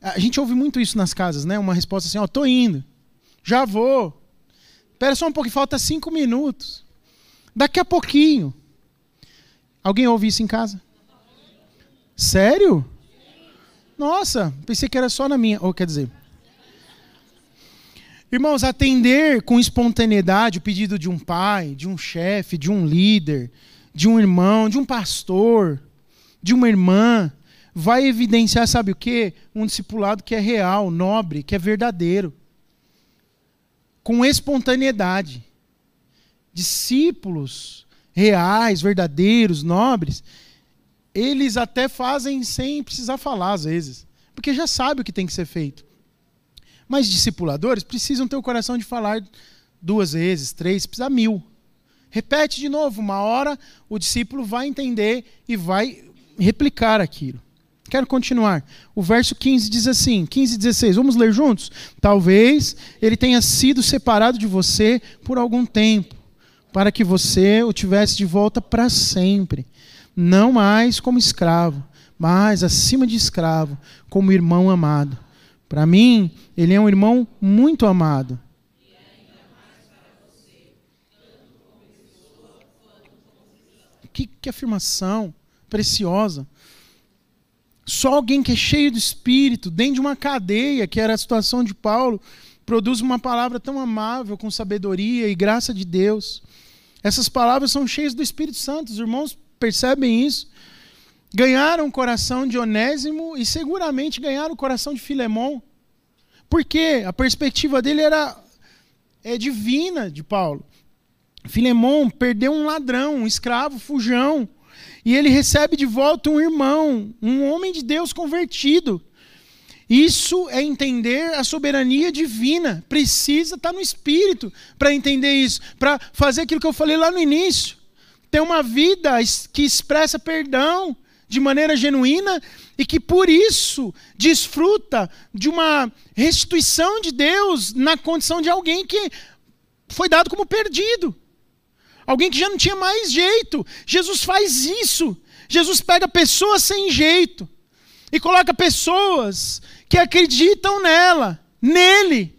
A gente ouve muito isso nas casas, né? Uma resposta assim, ó, tô indo. Já vou. Espera só um pouquinho, falta cinco minutos. Daqui a pouquinho. Alguém ouve isso em casa? Sério? Nossa, pensei que era só na minha. Ou quer dizer... Irmãos, atender com espontaneidade o pedido de um pai, de um chefe, de um líder, de um irmão, de um pastor, de uma irmã, vai evidenciar, sabe o quê? Um discipulado que é real, nobre, que é verdadeiro. Com espontaneidade. Discípulos reais, verdadeiros, nobres, eles até fazem sem precisar falar às vezes, porque já sabe o que tem que ser feito. Mas discipuladores precisam ter o coração de falar duas vezes, três, precisa mil. Repete de novo, uma hora o discípulo vai entender e vai replicar aquilo. Quero continuar. O verso quinze diz assim, quinze e dezesseis, vamos ler juntos? Talvez ele tenha sido separado de você por algum tempo, para que você o tivesse de volta para sempre, não mais como escravo, mas acima de escravo, como irmão amado. Para mim, ele é um irmão muito amado. Que, que afirmação preciosa. Só alguém que é cheio do Espírito, dentro de uma cadeia, que era a situação de Paulo, produz uma palavra tão amável, com sabedoria e graça de Deus. Essas palavras são cheias do Espírito Santo, os irmãos percebem isso. Ganharam o coração de Onésimo e seguramente ganharam o coração de Filemom. Porque a perspectiva dele era é, divina de Paulo. Filemom perdeu um ladrão, um escravo, fujão. E ele recebe de volta um irmão, um homem de Deus convertido. Isso é entender a soberania divina. Precisa estar no Espírito para entender isso, para fazer aquilo que eu falei lá no início. Ter uma vida que expressa perdão de maneira genuína e que por isso desfruta de uma restituição de Deus na condição de alguém que foi dado como perdido. Alguém que já não tinha mais jeito. Jesus faz isso. Jesus pega pessoas sem jeito e coloca pessoas que acreditam nela, nele,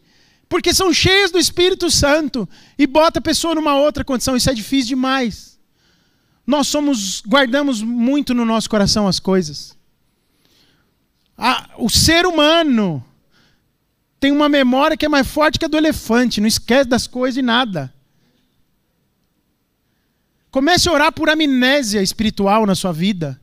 porque são cheias do Espírito Santo, e bota a pessoa numa outra condição. Isso é difícil demais. Nós somos, guardamos muito no nosso coração as coisas. A, o ser humano tem uma memória que é mais forte que a do elefante. Não esquece das coisas e nada. Comece a orar por amnésia espiritual na sua vida,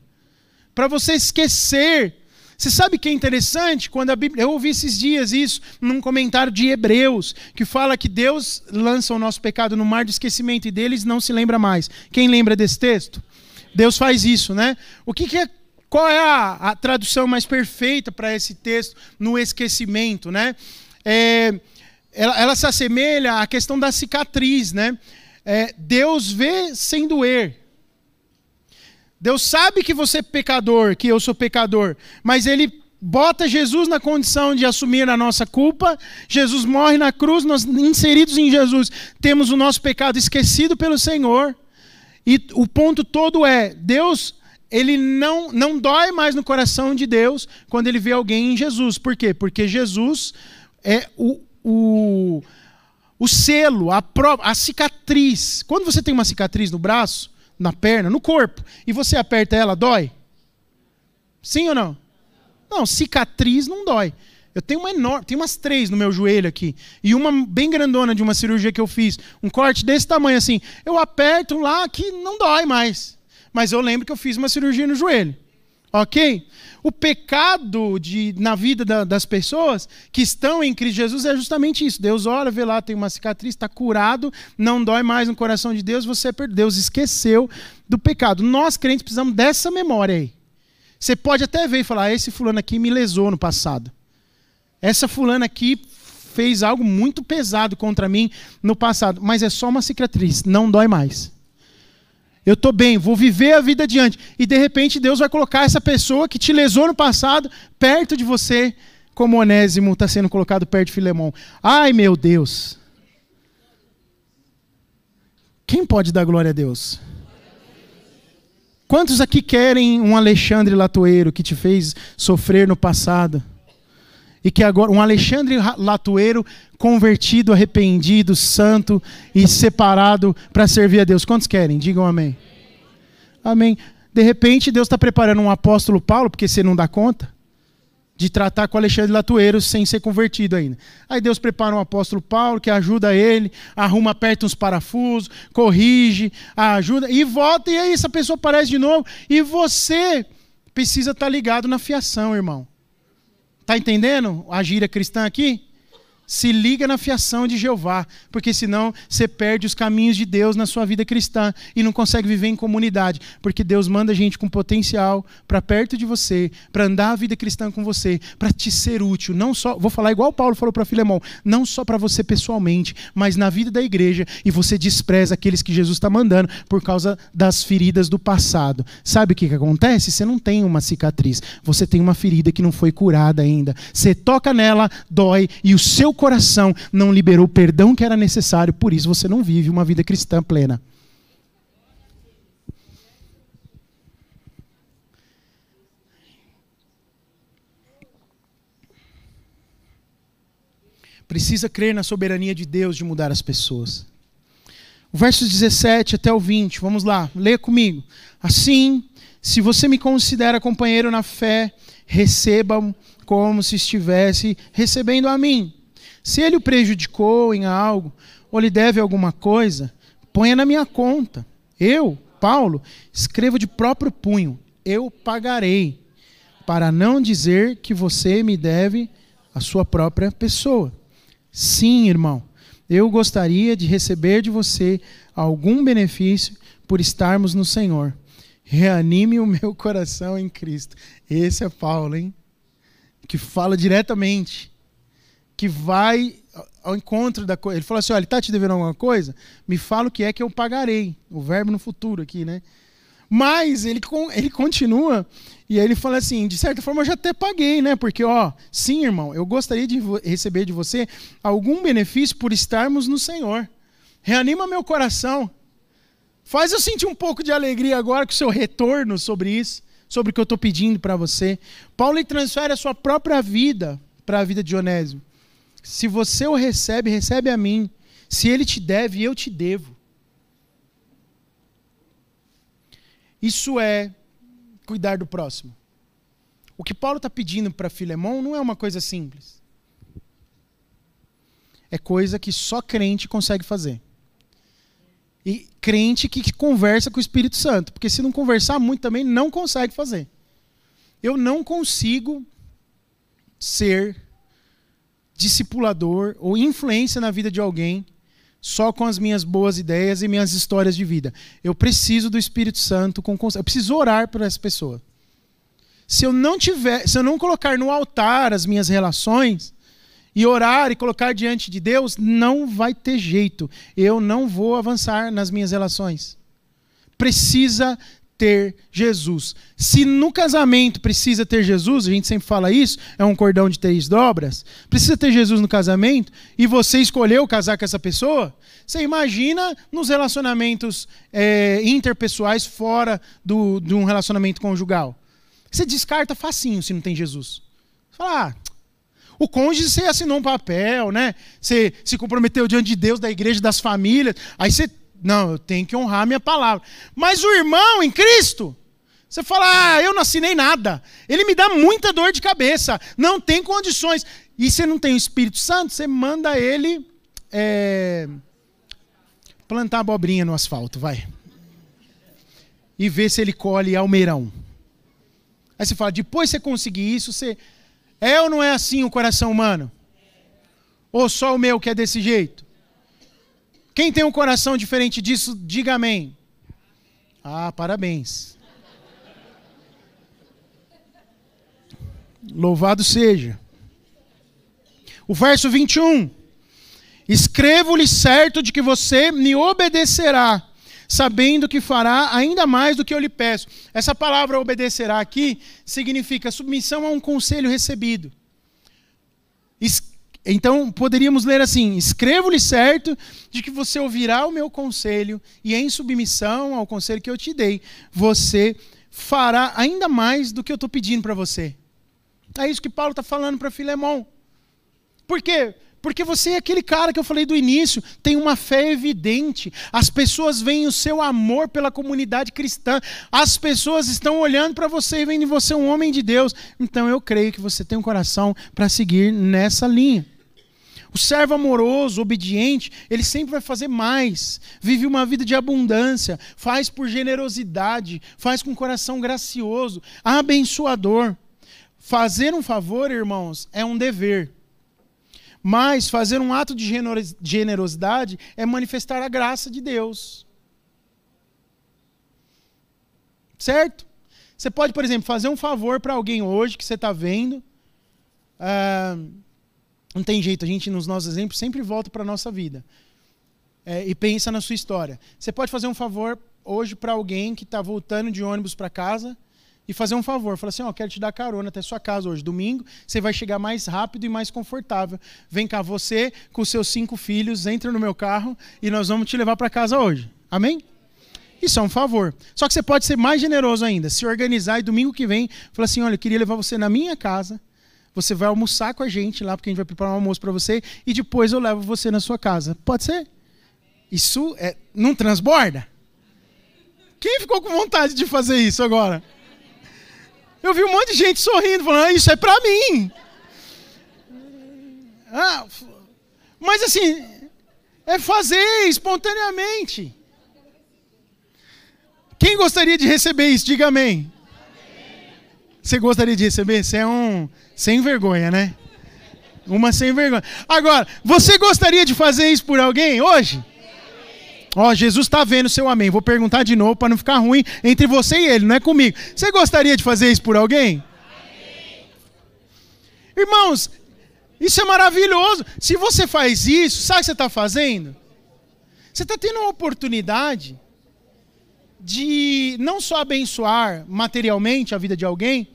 para você esquecer. Você sabe que é interessante? Quando a Bíblia, eu ouvi esses dias isso num comentário de Hebreus, que fala que Deus lança o nosso pecado no mar do esquecimento e deles não se lembra mais. Quem lembra desse texto? Deus faz isso, né? O que que é, qual é a, a tradução mais perfeita para esse texto no esquecimento, né? É, ela, ela se assemelha à questão da cicatriz, né? É, Deus vê sem doer. Deus sabe que você é pecador, que eu sou pecador, mas ele bota Jesus na condição de assumir a nossa culpa. Jesus morre na cruz, nós inseridos em Jesus temos o nosso pecado esquecido pelo Senhor, e o ponto todo é, Deus, ele não, não dói mais no coração de Deus quando ele vê alguém em Jesus. Por quê? Porque Jesus é o... o O selo, a, prova, a cicatriz. Quando você tem uma cicatriz no braço, na perna, no corpo, e você aperta ela, dói? Sim ou não? Não, cicatriz não dói. Eu tenho uma enorme, tenho umas três no meu joelho aqui. E uma bem grandona de uma cirurgia que eu fiz. Um corte desse tamanho assim. Eu aperto lá que não dói mais. Mas eu lembro que eu fiz uma cirurgia no joelho. Ok? O pecado de, na vida da, das pessoas que estão em Cristo Jesus é justamente isso. Deus olha, vê lá, tem uma cicatriz, está curado, não dói mais no coração de Deus, você é perdoado. Deus esqueceu do pecado. Nós, crentes, precisamos dessa memória aí. Você pode até ver e falar, ah, esse fulano aqui me lesou no passado. Essa fulana aqui fez algo muito pesado contra mim no passado. Mas é só uma cicatriz, não dói mais. Eu estou bem, vou viver a vida adiante. E de repente Deus vai colocar essa pessoa que te lesou no passado perto de você, como Onésimo está sendo colocado perto de Filemom. Ai meu Deus! Quem pode dar glória a Deus? Quantos aqui querem um Alexandre Latoeiro que te fez sofrer no passado? E que agora, um Alexandre Latoeiro convertido, arrependido, santo e separado para servir a Deus. Quantos querem? Digam amém. Amém. De repente, Deus está preparando um apóstolo Paulo, porque você não dá conta de tratar com Alexandre Latoeiro sem ser convertido ainda. Aí Deus prepara um apóstolo Paulo que ajuda ele, arruma, aperta uns parafusos, corrige, ajuda e volta. E aí essa pessoa aparece de novo. E você precisa estar ligado na fiação, irmão. Está entendendo a gíria cristã aqui? Se liga na fiação de Jeová, porque senão você perde os caminhos de Deus na sua vida cristã e não consegue viver em comunidade, porque Deus manda gente com potencial para perto de você, para andar a vida cristã com você, para te ser útil, não só, vou falar igual Paulo falou para Filemom, não só para você pessoalmente, mas na vida da igreja, e você despreza aqueles que Jesus está mandando por causa das feridas do passado. Sabe o que que acontece? Você não tem uma cicatriz, você tem uma ferida que não foi curada ainda. Você toca nela, dói, e o seu coração não liberou o perdão que era necessário, por isso você não vive uma vida cristã plena. Precisa crer na soberania de Deus de mudar as pessoas. O verso dezessete até o vinte, vamos lá, lê comigo. Assim, se você me considera companheiro na fé, receba como se estivesse recebendo a mim. Se ele o prejudicou em algo, ou lhe deve alguma coisa, ponha na minha conta. Eu, Paulo, escrevo de próprio punho, eu pagarei, para não dizer que você me deve a sua própria pessoa. Sim, irmão, eu gostaria de receber de você algum benefício por estarmos no Senhor. Reanime o meu coração em Cristo. Esse é Paulo, hein? Que fala diretamente, que vai ao encontro da coisa. Ele falou assim, olha, ele está te devendo alguma coisa? Me fala o que é que eu pagarei. O verbo no futuro aqui, né? Mas ele, ele continua, e aí ele fala assim, de certa forma eu já até paguei, né? Porque, ó, sim, irmão, eu gostaria de receber de você algum benefício por estarmos no Senhor. Reanima meu coração. Faz eu sentir um pouco de alegria agora com o seu retorno sobre isso, sobre o que eu estou pedindo para você. Paulo, ele transfere a sua própria vida para a vida de Onésimo. Se você o recebe, recebe a mim. Se ele te deve, eu te devo. Isso é cuidar do próximo. O que Paulo está pedindo para Filemom não é uma coisa simples. É coisa que só crente consegue fazer. E crente que conversa com o Espírito Santo. Porque se não conversar muito também, não consegue fazer. Eu não consigo ser discipulador ou influência na vida de alguém só com as minhas boas ideias e minhas histórias de vida. Eu preciso do Espírito Santo, com eu preciso orar por essa pessoa. Se eu não tiver, se eu não colocar no altar as minhas relações e orar e colocar diante de Deus, não vai ter jeito. Eu não vou avançar nas minhas relações. Precisa ter Jesus. Se no casamento precisa ter Jesus, a gente sempre fala isso, é um cordão de três dobras, precisa ter Jesus no casamento, e você escolheu casar com essa pessoa, você imagina nos relacionamentos é, interpessoais fora do, de um relacionamento conjugal. Você descarta facinho se não tem Jesus. Você fala, ah, o cônjuge você assinou um papel, né? Você se comprometeu diante de Deus, da igreja, das famílias, aí você não, eu tenho que honrar a minha palavra. Mas o irmão em Cristo, você fala, ah, eu não assinei nada. Ele me dá muita dor de cabeça. Não tem condições. E você não tem o Espírito Santo, você manda ele é, plantar abobrinha no asfalto, vai. E ver se ele colhe almeirão. Aí você fala, depois você conseguir isso, você... É ou não é assim o coração humano? Ou só o meu que é desse jeito? Quem tem um coração diferente disso, diga amém. Ah, parabéns. Louvado seja. O verso vinte e um. Escrevo-lhe certo de que você me obedecerá, sabendo que fará ainda mais do que eu lhe peço. Essa palavra obedecerá aqui significa submissão a um conselho recebido. Escrevo. Então, poderíamos ler assim, escrevo-lhe certo de que você ouvirá o meu conselho e em submissão ao conselho que eu te dei, você fará ainda mais do que eu estou pedindo para você. É isso que Paulo está falando para Filemom. Por quê? Porque você é aquele cara que eu falei do início, tem uma fé evidente. As pessoas veem o seu amor pela comunidade cristã. As pessoas estão olhando para você e vendo em você um homem de Deus. Então eu creio que você tem um coração para seguir nessa linha. O servo amoroso, obediente, ele sempre vai fazer mais. Vive uma vida de abundância, faz por generosidade, faz com um coração gracioso, abençoador. Fazer um favor, irmãos, é um dever. Mas fazer um ato de generosidade é manifestar a graça de Deus. Certo? Você pode, por exemplo, fazer um favor para alguém hoje que você está vendo. Ah, não tem jeito, a gente nos nossos exemplos sempre volta para a nossa vida. É, e pensa na sua história. Você pode fazer um favor hoje para alguém que está voltando de ônibus para casa e fazer um favor. Fala assim, ó, quero te dar carona até sua casa hoje, domingo. Você vai chegar mais rápido e mais confortável. Vem cá, você com seus cinco filhos, entra no meu carro e nós vamos te levar para casa hoje. Amém? Isso é um favor. Só que você pode ser mais generoso ainda. Se organizar e domingo que vem, fala assim, olha, eu queria levar você na minha casa. Você vai almoçar com a gente lá, porque a gente vai preparar um almoço para você. E depois eu levo você na sua casa. Pode ser? Isso é, não transborda? Quem ficou com vontade de fazer isso agora? Eu vi um monte de gente sorrindo, falando, ah, isso é pra mim. Ah, mas assim, é fazer espontaneamente. Quem gostaria de receber isso? Diga amém. Amém. Você gostaria de receber? Você é um sem vergonha, né? Uma sem vergonha. Agora, você gostaria de fazer isso por alguém hoje? Ó, oh, Jesus está vendo o seu amém. Vou perguntar de novo para não ficar ruim entre você e ele, não é comigo. Você gostaria de fazer isso por alguém? Amém. Irmãos, isso é maravilhoso. Se você faz isso, sabe o que você está fazendo? Você está tendo uma oportunidade de não só abençoar materialmente a vida de alguém,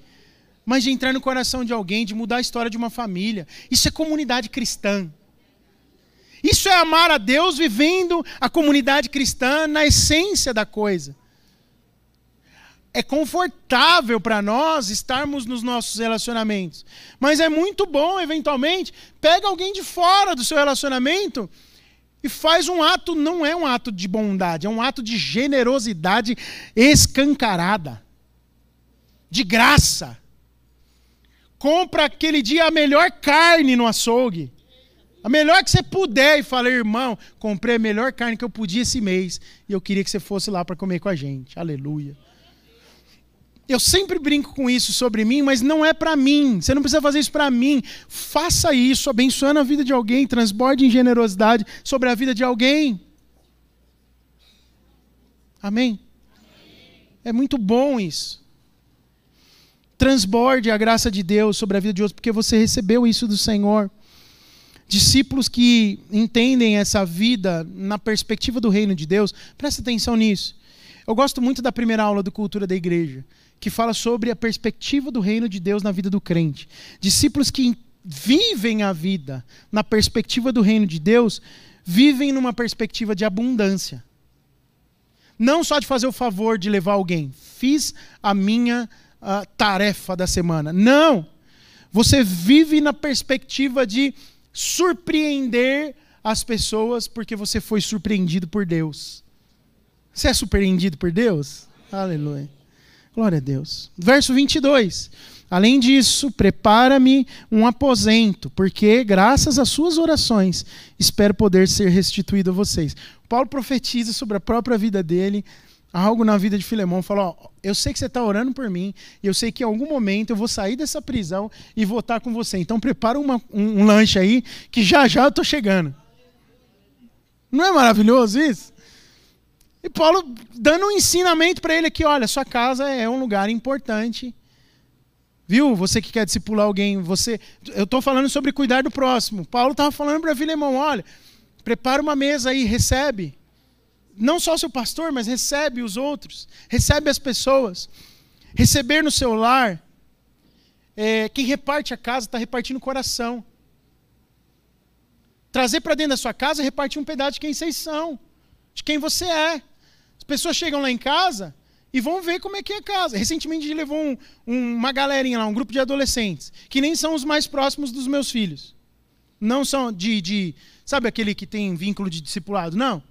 mas de entrar no coração de alguém, de mudar a história de uma família. Isso é comunidade cristã. Isso é amar a Deus vivendo a comunidade cristã na essência da coisa. É confortável para nós estarmos nos nossos relacionamentos. Mas é muito bom, eventualmente, pega alguém de fora do seu relacionamento e faz um ato, não é um ato de bondade, é um ato de generosidade escancarada. De graça. Compra aquele dia a melhor carne no açougue. A melhor que você puder. E fala, irmão, comprei a melhor carne que eu podia esse mês. E eu queria que você fosse lá para comer com a gente. Aleluia. Eu sempre brinco com isso sobre mim, mas não é para mim. Você não precisa fazer isso para mim. Faça isso, abençoando a vida de alguém. Transborde em generosidade sobre a vida de alguém. Amém? Amém. É muito bom isso. Transborde a graça de Deus sobre a vida de outros, porque você recebeu isso do Senhor. Discípulos que entendem essa vida na perspectiva do reino de Deus, presta atenção nisso. Eu gosto muito da primeira aula do Cultura da Igreja, que fala sobre a perspectiva do reino de Deus na vida do crente. Discípulos que vivem a vida na perspectiva do reino de Deus, vivem numa perspectiva de abundância. Não só de fazer o favor de levar alguém, fiz a minha uh, tarefa da semana. Não! Você vive na perspectiva de surpreender as pessoas porque você foi surpreendido por Deus. Você é surpreendido por Deus? Aleluia. Glória a Deus. Verso vinte e dois. Além disso, prepara-me um aposento, porque graças às suas orações espero poder ser restituído a vocês. Paulo profetiza sobre a própria vida dele, algo na vida de Filemom. Fala, ó, eu sei que você está orando por mim, e eu sei que em algum momento eu vou sair dessa prisão e vou estar com você. Então prepara uma, um, um lanche aí, que já já eu estou chegando. Não é maravilhoso isso? E Paulo dando um ensinamento para ele aqui, olha, sua casa é um lugar importante. Viu? Você que quer discipular alguém, você... Eu estou falando sobre cuidar do próximo. Paulo estava falando para Filemom, olha, prepara uma mesa aí, recebe. Não só o seu pastor, mas recebe os outros, recebe as pessoas. Receber no seu lar, é, quem reparte a casa está repartindo o coração. Trazer para dentro da sua casa é repartir um pedaço de quem vocês são, de quem você é. As pessoas chegam lá em casa e vão ver como é que é a casa. Recentemente a gente levou um, um, uma galerinha lá, um grupo de adolescentes, que nem são os mais próximos dos meus filhos. Não são de, de sabe aquele que tem vínculo de discipulado? Não.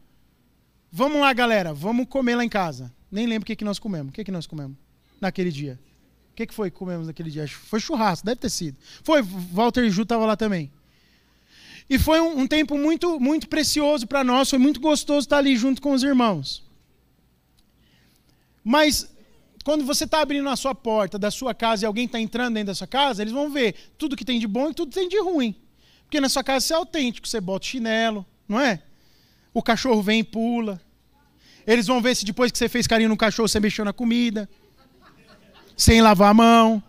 Vamos lá, galera, vamos comer lá em casa. Nem lembro o que, que nós comemos. O que, que nós comemos naquele dia? O que, que foi que comemos naquele dia? Foi churrasco, deve ter sido. Foi, Walter e Ju estavam lá também. E foi um, um tempo muito, muito precioso para nós, foi muito gostoso estar ali junto com os irmãos. Mas, quando você está abrindo a sua porta da sua casa e alguém está entrando dentro da sua casa, eles vão ver tudo que tem de bom e tudo que tem de ruim. Porque na sua casa você é autêntico, você bota chinelo, não é? O cachorro vem e pula. Eles vão ver se depois que você fez carinho no cachorro, você mexeu na comida. Sem lavar a mão.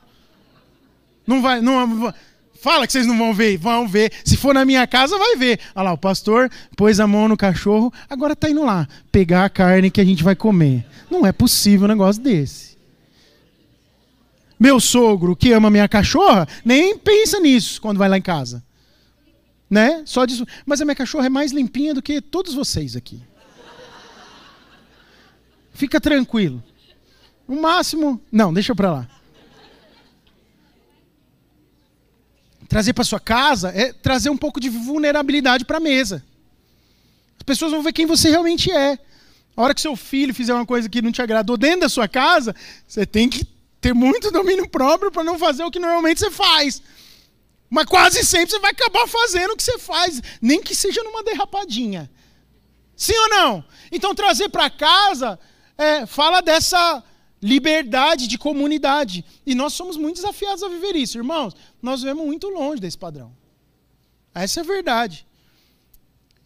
Não vai, não, fala que vocês não vão ver. Vão ver. Se for na minha casa, vai ver. Olha lá, o pastor pôs a mão no cachorro, agora está indo lá pegar a carne que a gente vai comer. Não é possível um negócio desse. Meu sogro, que ama minha cachorra, nem pensa nisso quando vai lá em casa. Né? Só diz, mas a minha cachorra é mais limpinha do que todos vocês aqui. Fica tranquilo. O máximo... Não, deixa pra lá. Trazer pra sua casa é trazer um pouco de vulnerabilidade pra mesa. As pessoas vão ver quem você realmente é. A hora que seu filho fizer uma coisa que não te agradou dentro da sua casa, você tem que ter muito domínio próprio pra não fazer o que normalmente você faz. Mas quase sempre você vai acabar fazendo o que você faz, nem que seja numa derrapadinha. Sim ou não? Então trazer pra casa é, fala dessa... liberdade de comunidade. E nós somos muito desafiados a viver isso. Irmãos, nós vivemos muito longe desse padrão. Essa é a verdade.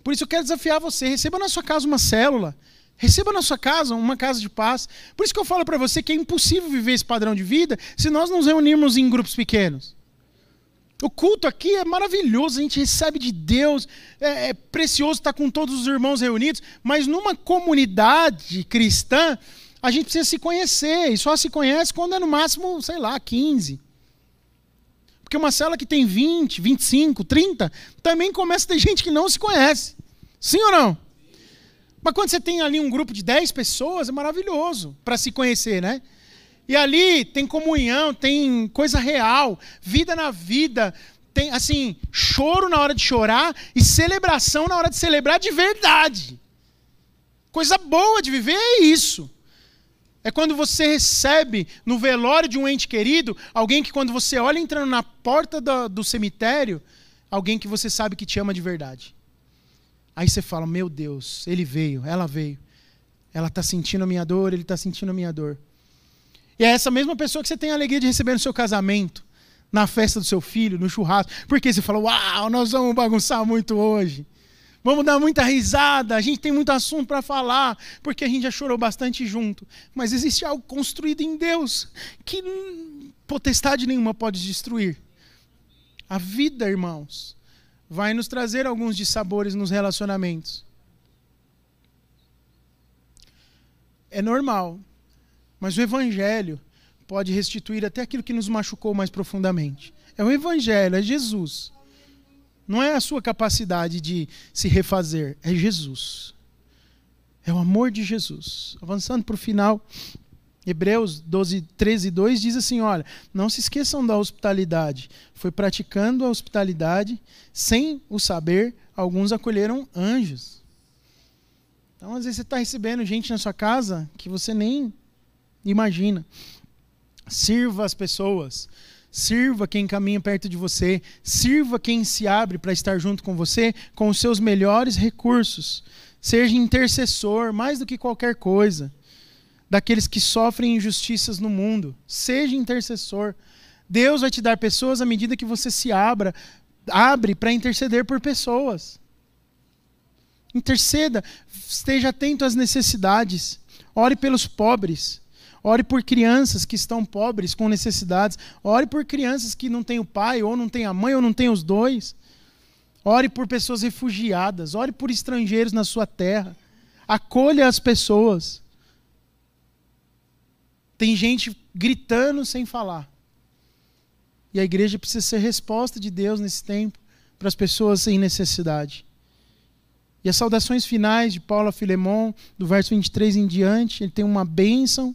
Por isso eu quero desafiar você. Receba na sua casa uma célula. Receba na sua casa uma casa de paz. Por isso que eu falo para você que é impossível viver esse padrão de vida se nós nos reunirmos em grupos pequenos. O culto aqui é maravilhoso, a gente recebe de Deus, é, é precioso estar com todos os irmãos reunidos, mas numa comunidade cristã, a gente precisa se conhecer, e só se conhece quando é no máximo, sei lá, quinze. Porque uma célula que tem vinte, vinte e cinco, trinta, também começa a ter gente que não se conhece. Sim ou não? Mas quando você tem ali um grupo de dez pessoas, é maravilhoso para se conhecer, né? E ali tem comunhão, tem coisa real, vida na vida, tem, assim, choro na hora de chorar e celebração na hora de celebrar de verdade. Coisa boa de viver é isso. É quando você recebe no velório de um ente querido, alguém que quando você olha entrando na porta do, do cemitério, alguém que você sabe que te ama de verdade. Aí você fala, meu Deus, ele veio, ela veio. Ela está sentindo a minha dor, ele está sentindo a minha dor. E é essa mesma pessoa que você tem a alegria de receber no seu casamento, na festa do seu filho, no churrasco. Porque você fala, uau, nós vamos bagunçar muito hoje. Vamos dar muita risada, a gente tem muito assunto para falar, porque a gente já chorou bastante junto. Mas existe algo construído em Deus que potestade nenhuma pode destruir. A vida, irmãos, vai nos trazer alguns dissabores nos relacionamentos. É normal, mas o Evangelho pode restituir até aquilo que nos machucou mais profundamente. É o Evangelho, é Jesus. Não é a sua capacidade de se refazer, é Jesus. É o amor de Jesus. Avançando para o final, Hebreus doze, treze e dois diz assim, olha, não se esqueçam da hospitalidade. Foi praticando a hospitalidade, sem o saber, alguns acolheram anjos. Então, às vezes você está recebendo gente na sua casa que você nem imagina. Sirva as pessoas. Sirva quem caminha perto de você, sirva quem se abre para estar junto com você, com os seus melhores recursos. Seja intercessor, mais do que qualquer coisa, daqueles que sofrem injustiças no mundo. Seja intercessor. Deus vai te dar pessoas à medida que você se abra, abre para interceder por pessoas. Interceda, esteja atento às necessidades, ore pelos pobres. Ore por crianças que estão pobres, com necessidades. Ore por crianças que não têm o pai, ou não têm a mãe, ou não têm os dois. Ore por pessoas refugiadas. Ore por estrangeiros na sua terra. Acolha as pessoas. Tem gente gritando sem falar. E a igreja precisa ser resposta de Deus nesse tempo para as pessoas em necessidade. E as saudações finais de Paulo a Filemom, do verso vinte e três em diante, ele tem uma bênção.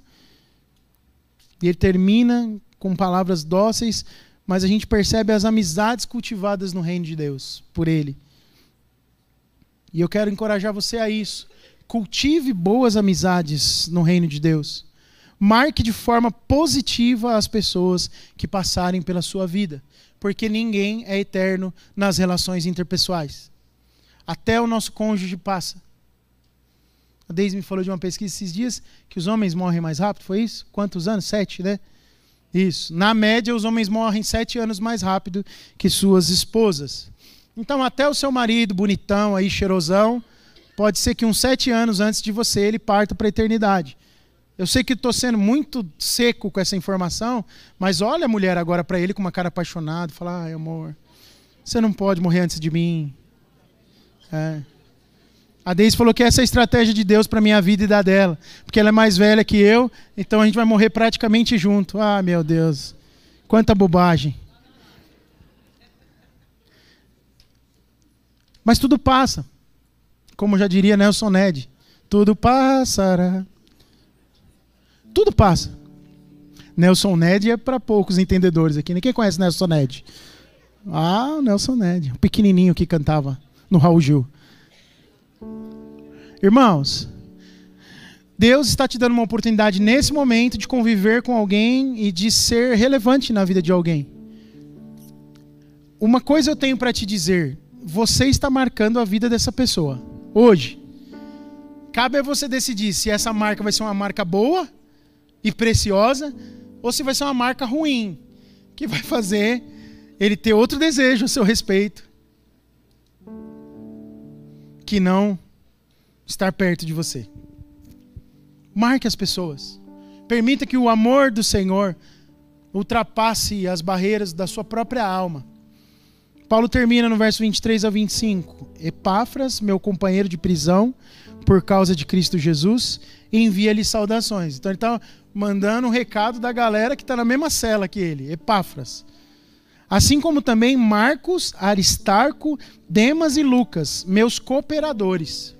E ele termina com palavras dóceis, mas a gente percebe as amizades cultivadas no reino de Deus, por ele. E eu quero encorajar você a isso. Cultive boas amizades no reino de Deus. Marque de forma positiva as pessoas que passarem pela sua vida, porque ninguém é eterno nas relações interpessoais. Até o nosso cônjuge passa. A Deise me falou de uma pesquisa esses dias, que os homens morrem mais rápido, foi isso? Quantos anos? Sete, né? Isso. Na média, os homens morrem sete anos mais rápido que suas esposas. Então até o seu marido bonitão aí, cheirosão, pode ser que uns sete anos antes de você ele parta para a eternidade. Eu sei que estou sendo muito seco com essa informação, mas olha a mulher agora para ele com uma cara apaixonada, fala, ai amor, você não pode morrer antes de mim. É. A Deise falou que essa é a estratégia de Deus para a minha vida e da dela, porque ela é mais velha que eu, então a gente vai morrer praticamente junto. Ah, meu Deus, quanta bobagem. Mas tudo passa, como já diria Nelson Ned, tudo passará. Tudo passa. Nelson Ned é para poucos entendedores aqui. Ninguém conhece Nelson Ned? Ah, Nelson Ned, o pequenininho que cantava no Raul Gil. Irmãos, Deus está te dando uma oportunidade nesse momento de conviver com alguém e de ser relevante na vida de alguém. Uma coisa eu tenho para te dizer, você está marcando a vida dessa pessoa, hoje. Cabe a você decidir se essa marca vai ser uma marca boa e preciosa, ou se vai ser uma marca ruim, que vai fazer ele ter outro desejo a seu respeito, que não estar perto de você. Marque as pessoas. Permita que o amor do Senhor ultrapasse as barreiras da sua própria alma. Paulo termina no verso vinte e três a vinte e cinco. Epáfras, meu companheiro de prisão, por causa de Cristo Jesus, envia-lhe saudações. Então ele está mandando um recado da galera que está na mesma cela que ele, Epáfras. Assim como também Marcos, Aristarco, Demas e Lucas, meus cooperadores.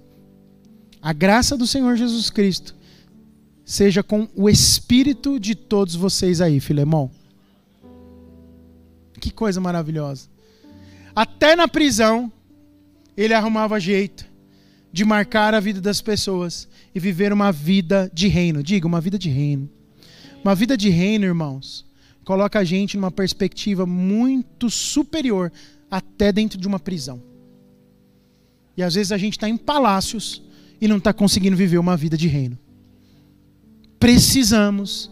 A graça do Senhor Jesus Cristo seja com o espírito de todos vocês aí, Filemom. Que coisa maravilhosa. Até na prisão, ele arrumava jeito de marcar a vida das pessoas e viver uma vida de reino. Diga, uma vida de reino. Uma vida de reino, irmãos, coloca a gente numa perspectiva muito superior até dentro de uma prisão. E às vezes a gente está em palácios e não está conseguindo viver uma vida de reino. Precisamos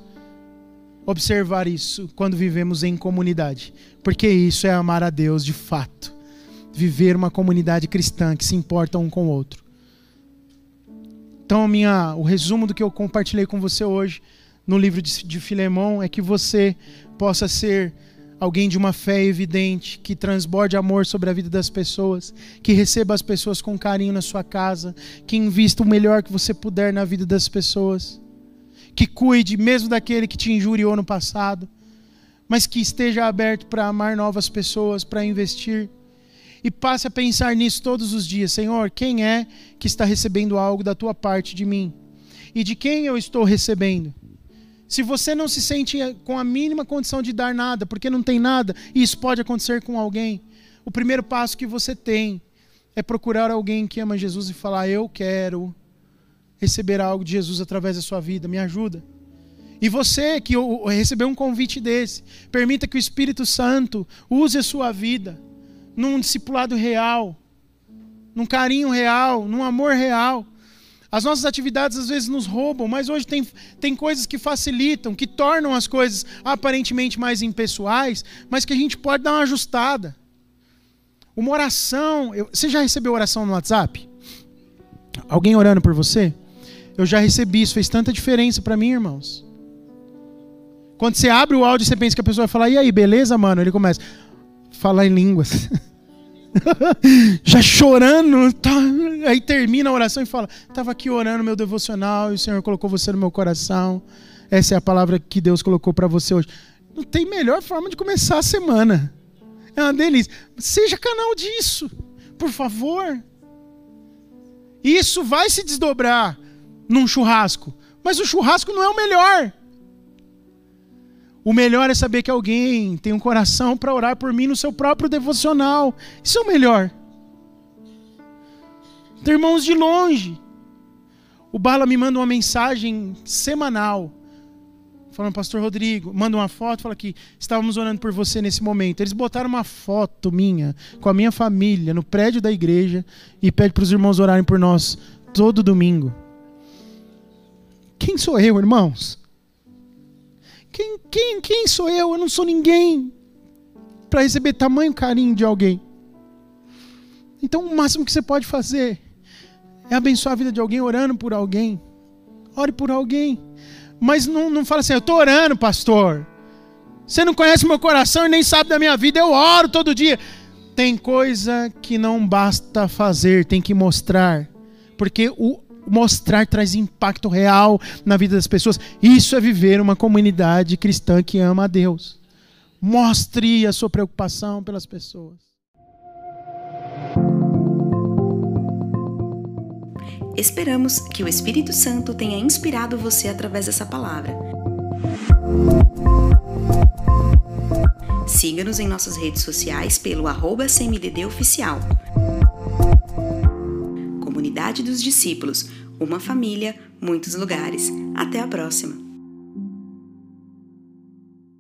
observar isso quando vivemos em comunidade, porque isso é amar a Deus de fato, viver uma comunidade cristã que se importa um com o outro. Então minha, o resumo do que eu compartilhei com você hoje no livro de, de Filemom é que você possa ser alguém de uma fé evidente, que transborde amor sobre a vida das pessoas, que receba as pessoas com carinho na sua casa, que invista o melhor que você puder na vida das pessoas, que cuide mesmo daquele que te injuriou no passado, mas que esteja aberto para amar novas pessoas, para investir. E passe a pensar nisso todos os dias. Senhor, quem é que está recebendo algo da tua parte de mim? E de quem eu estou recebendo? Se você não se sente com a mínima condição de dar nada, porque não tem nada, e isso pode acontecer com alguém, o primeiro passo que você tem é procurar alguém que ama Jesus e falar, eu quero receber algo de Jesus através da sua vida, me ajuda. E você que recebeu um convite desse, permita que o Espírito Santo use a sua vida num discipulado real, num carinho real, num amor real. As nossas atividades às vezes nos roubam, mas hoje tem, tem coisas que facilitam, que tornam as coisas aparentemente mais impessoais, mas que a gente pode dar uma ajustada. Uma oração, eu, você já recebeu oração no WhatsApp? Alguém orando por você? Eu já recebi isso, fez tanta diferença pra mim, irmãos. Quando você abre o áudio, você pensa que a pessoa vai falar, e aí, beleza, mano? Ele começa a falar em línguas. Já chorando. Tá... Aí termina a oração e fala, tava aqui orando meu devocional e o Senhor colocou você no meu coração. Essa é a palavra que Deus colocou pra você hoje. Não tem melhor forma de começar a semana. É uma delícia. Seja canal disso, por favor. Isso vai se desdobrar num churrasco, mas o churrasco não é o melhor. O melhor é saber que alguém tem um coração para orar por mim no seu próprio devocional. Isso é o melhor. Tem irmãos de longe. O Bala me manda uma mensagem semanal, falando, pastor Rodrigo, manda uma foto, fala que estávamos orando por você nesse momento. Eles botaram uma foto minha, com a minha família, no prédio da igreja, e pede para os irmãos orarem por nós todo domingo. Quem sou eu, irmãos? Quem, quem, quem sou eu? Eu não sou ninguém para receber tamanho carinho de alguém. Então o máximo que você pode fazer é abençoar a vida de alguém orando por alguém. Ore por alguém. Mas não, não fala assim, eu estou orando, pastor. Você não conhece meu coração e nem sabe da minha vida. Eu oro todo dia. Tem coisa que não basta fazer, tem que mostrar. Porque o mostrar traz impacto real na vida das pessoas. Isso é viver uma comunidade cristã que ama a Deus. Mostre a sua preocupação pelas pessoas. Esperamos que o Espírito Santo tenha inspirado você através dessa palavra. Siga-nos em nossas redes sociais pelo arroba cmddoficial. Comunidade dos Discípulos, uma família, muitos lugares. Até a próxima!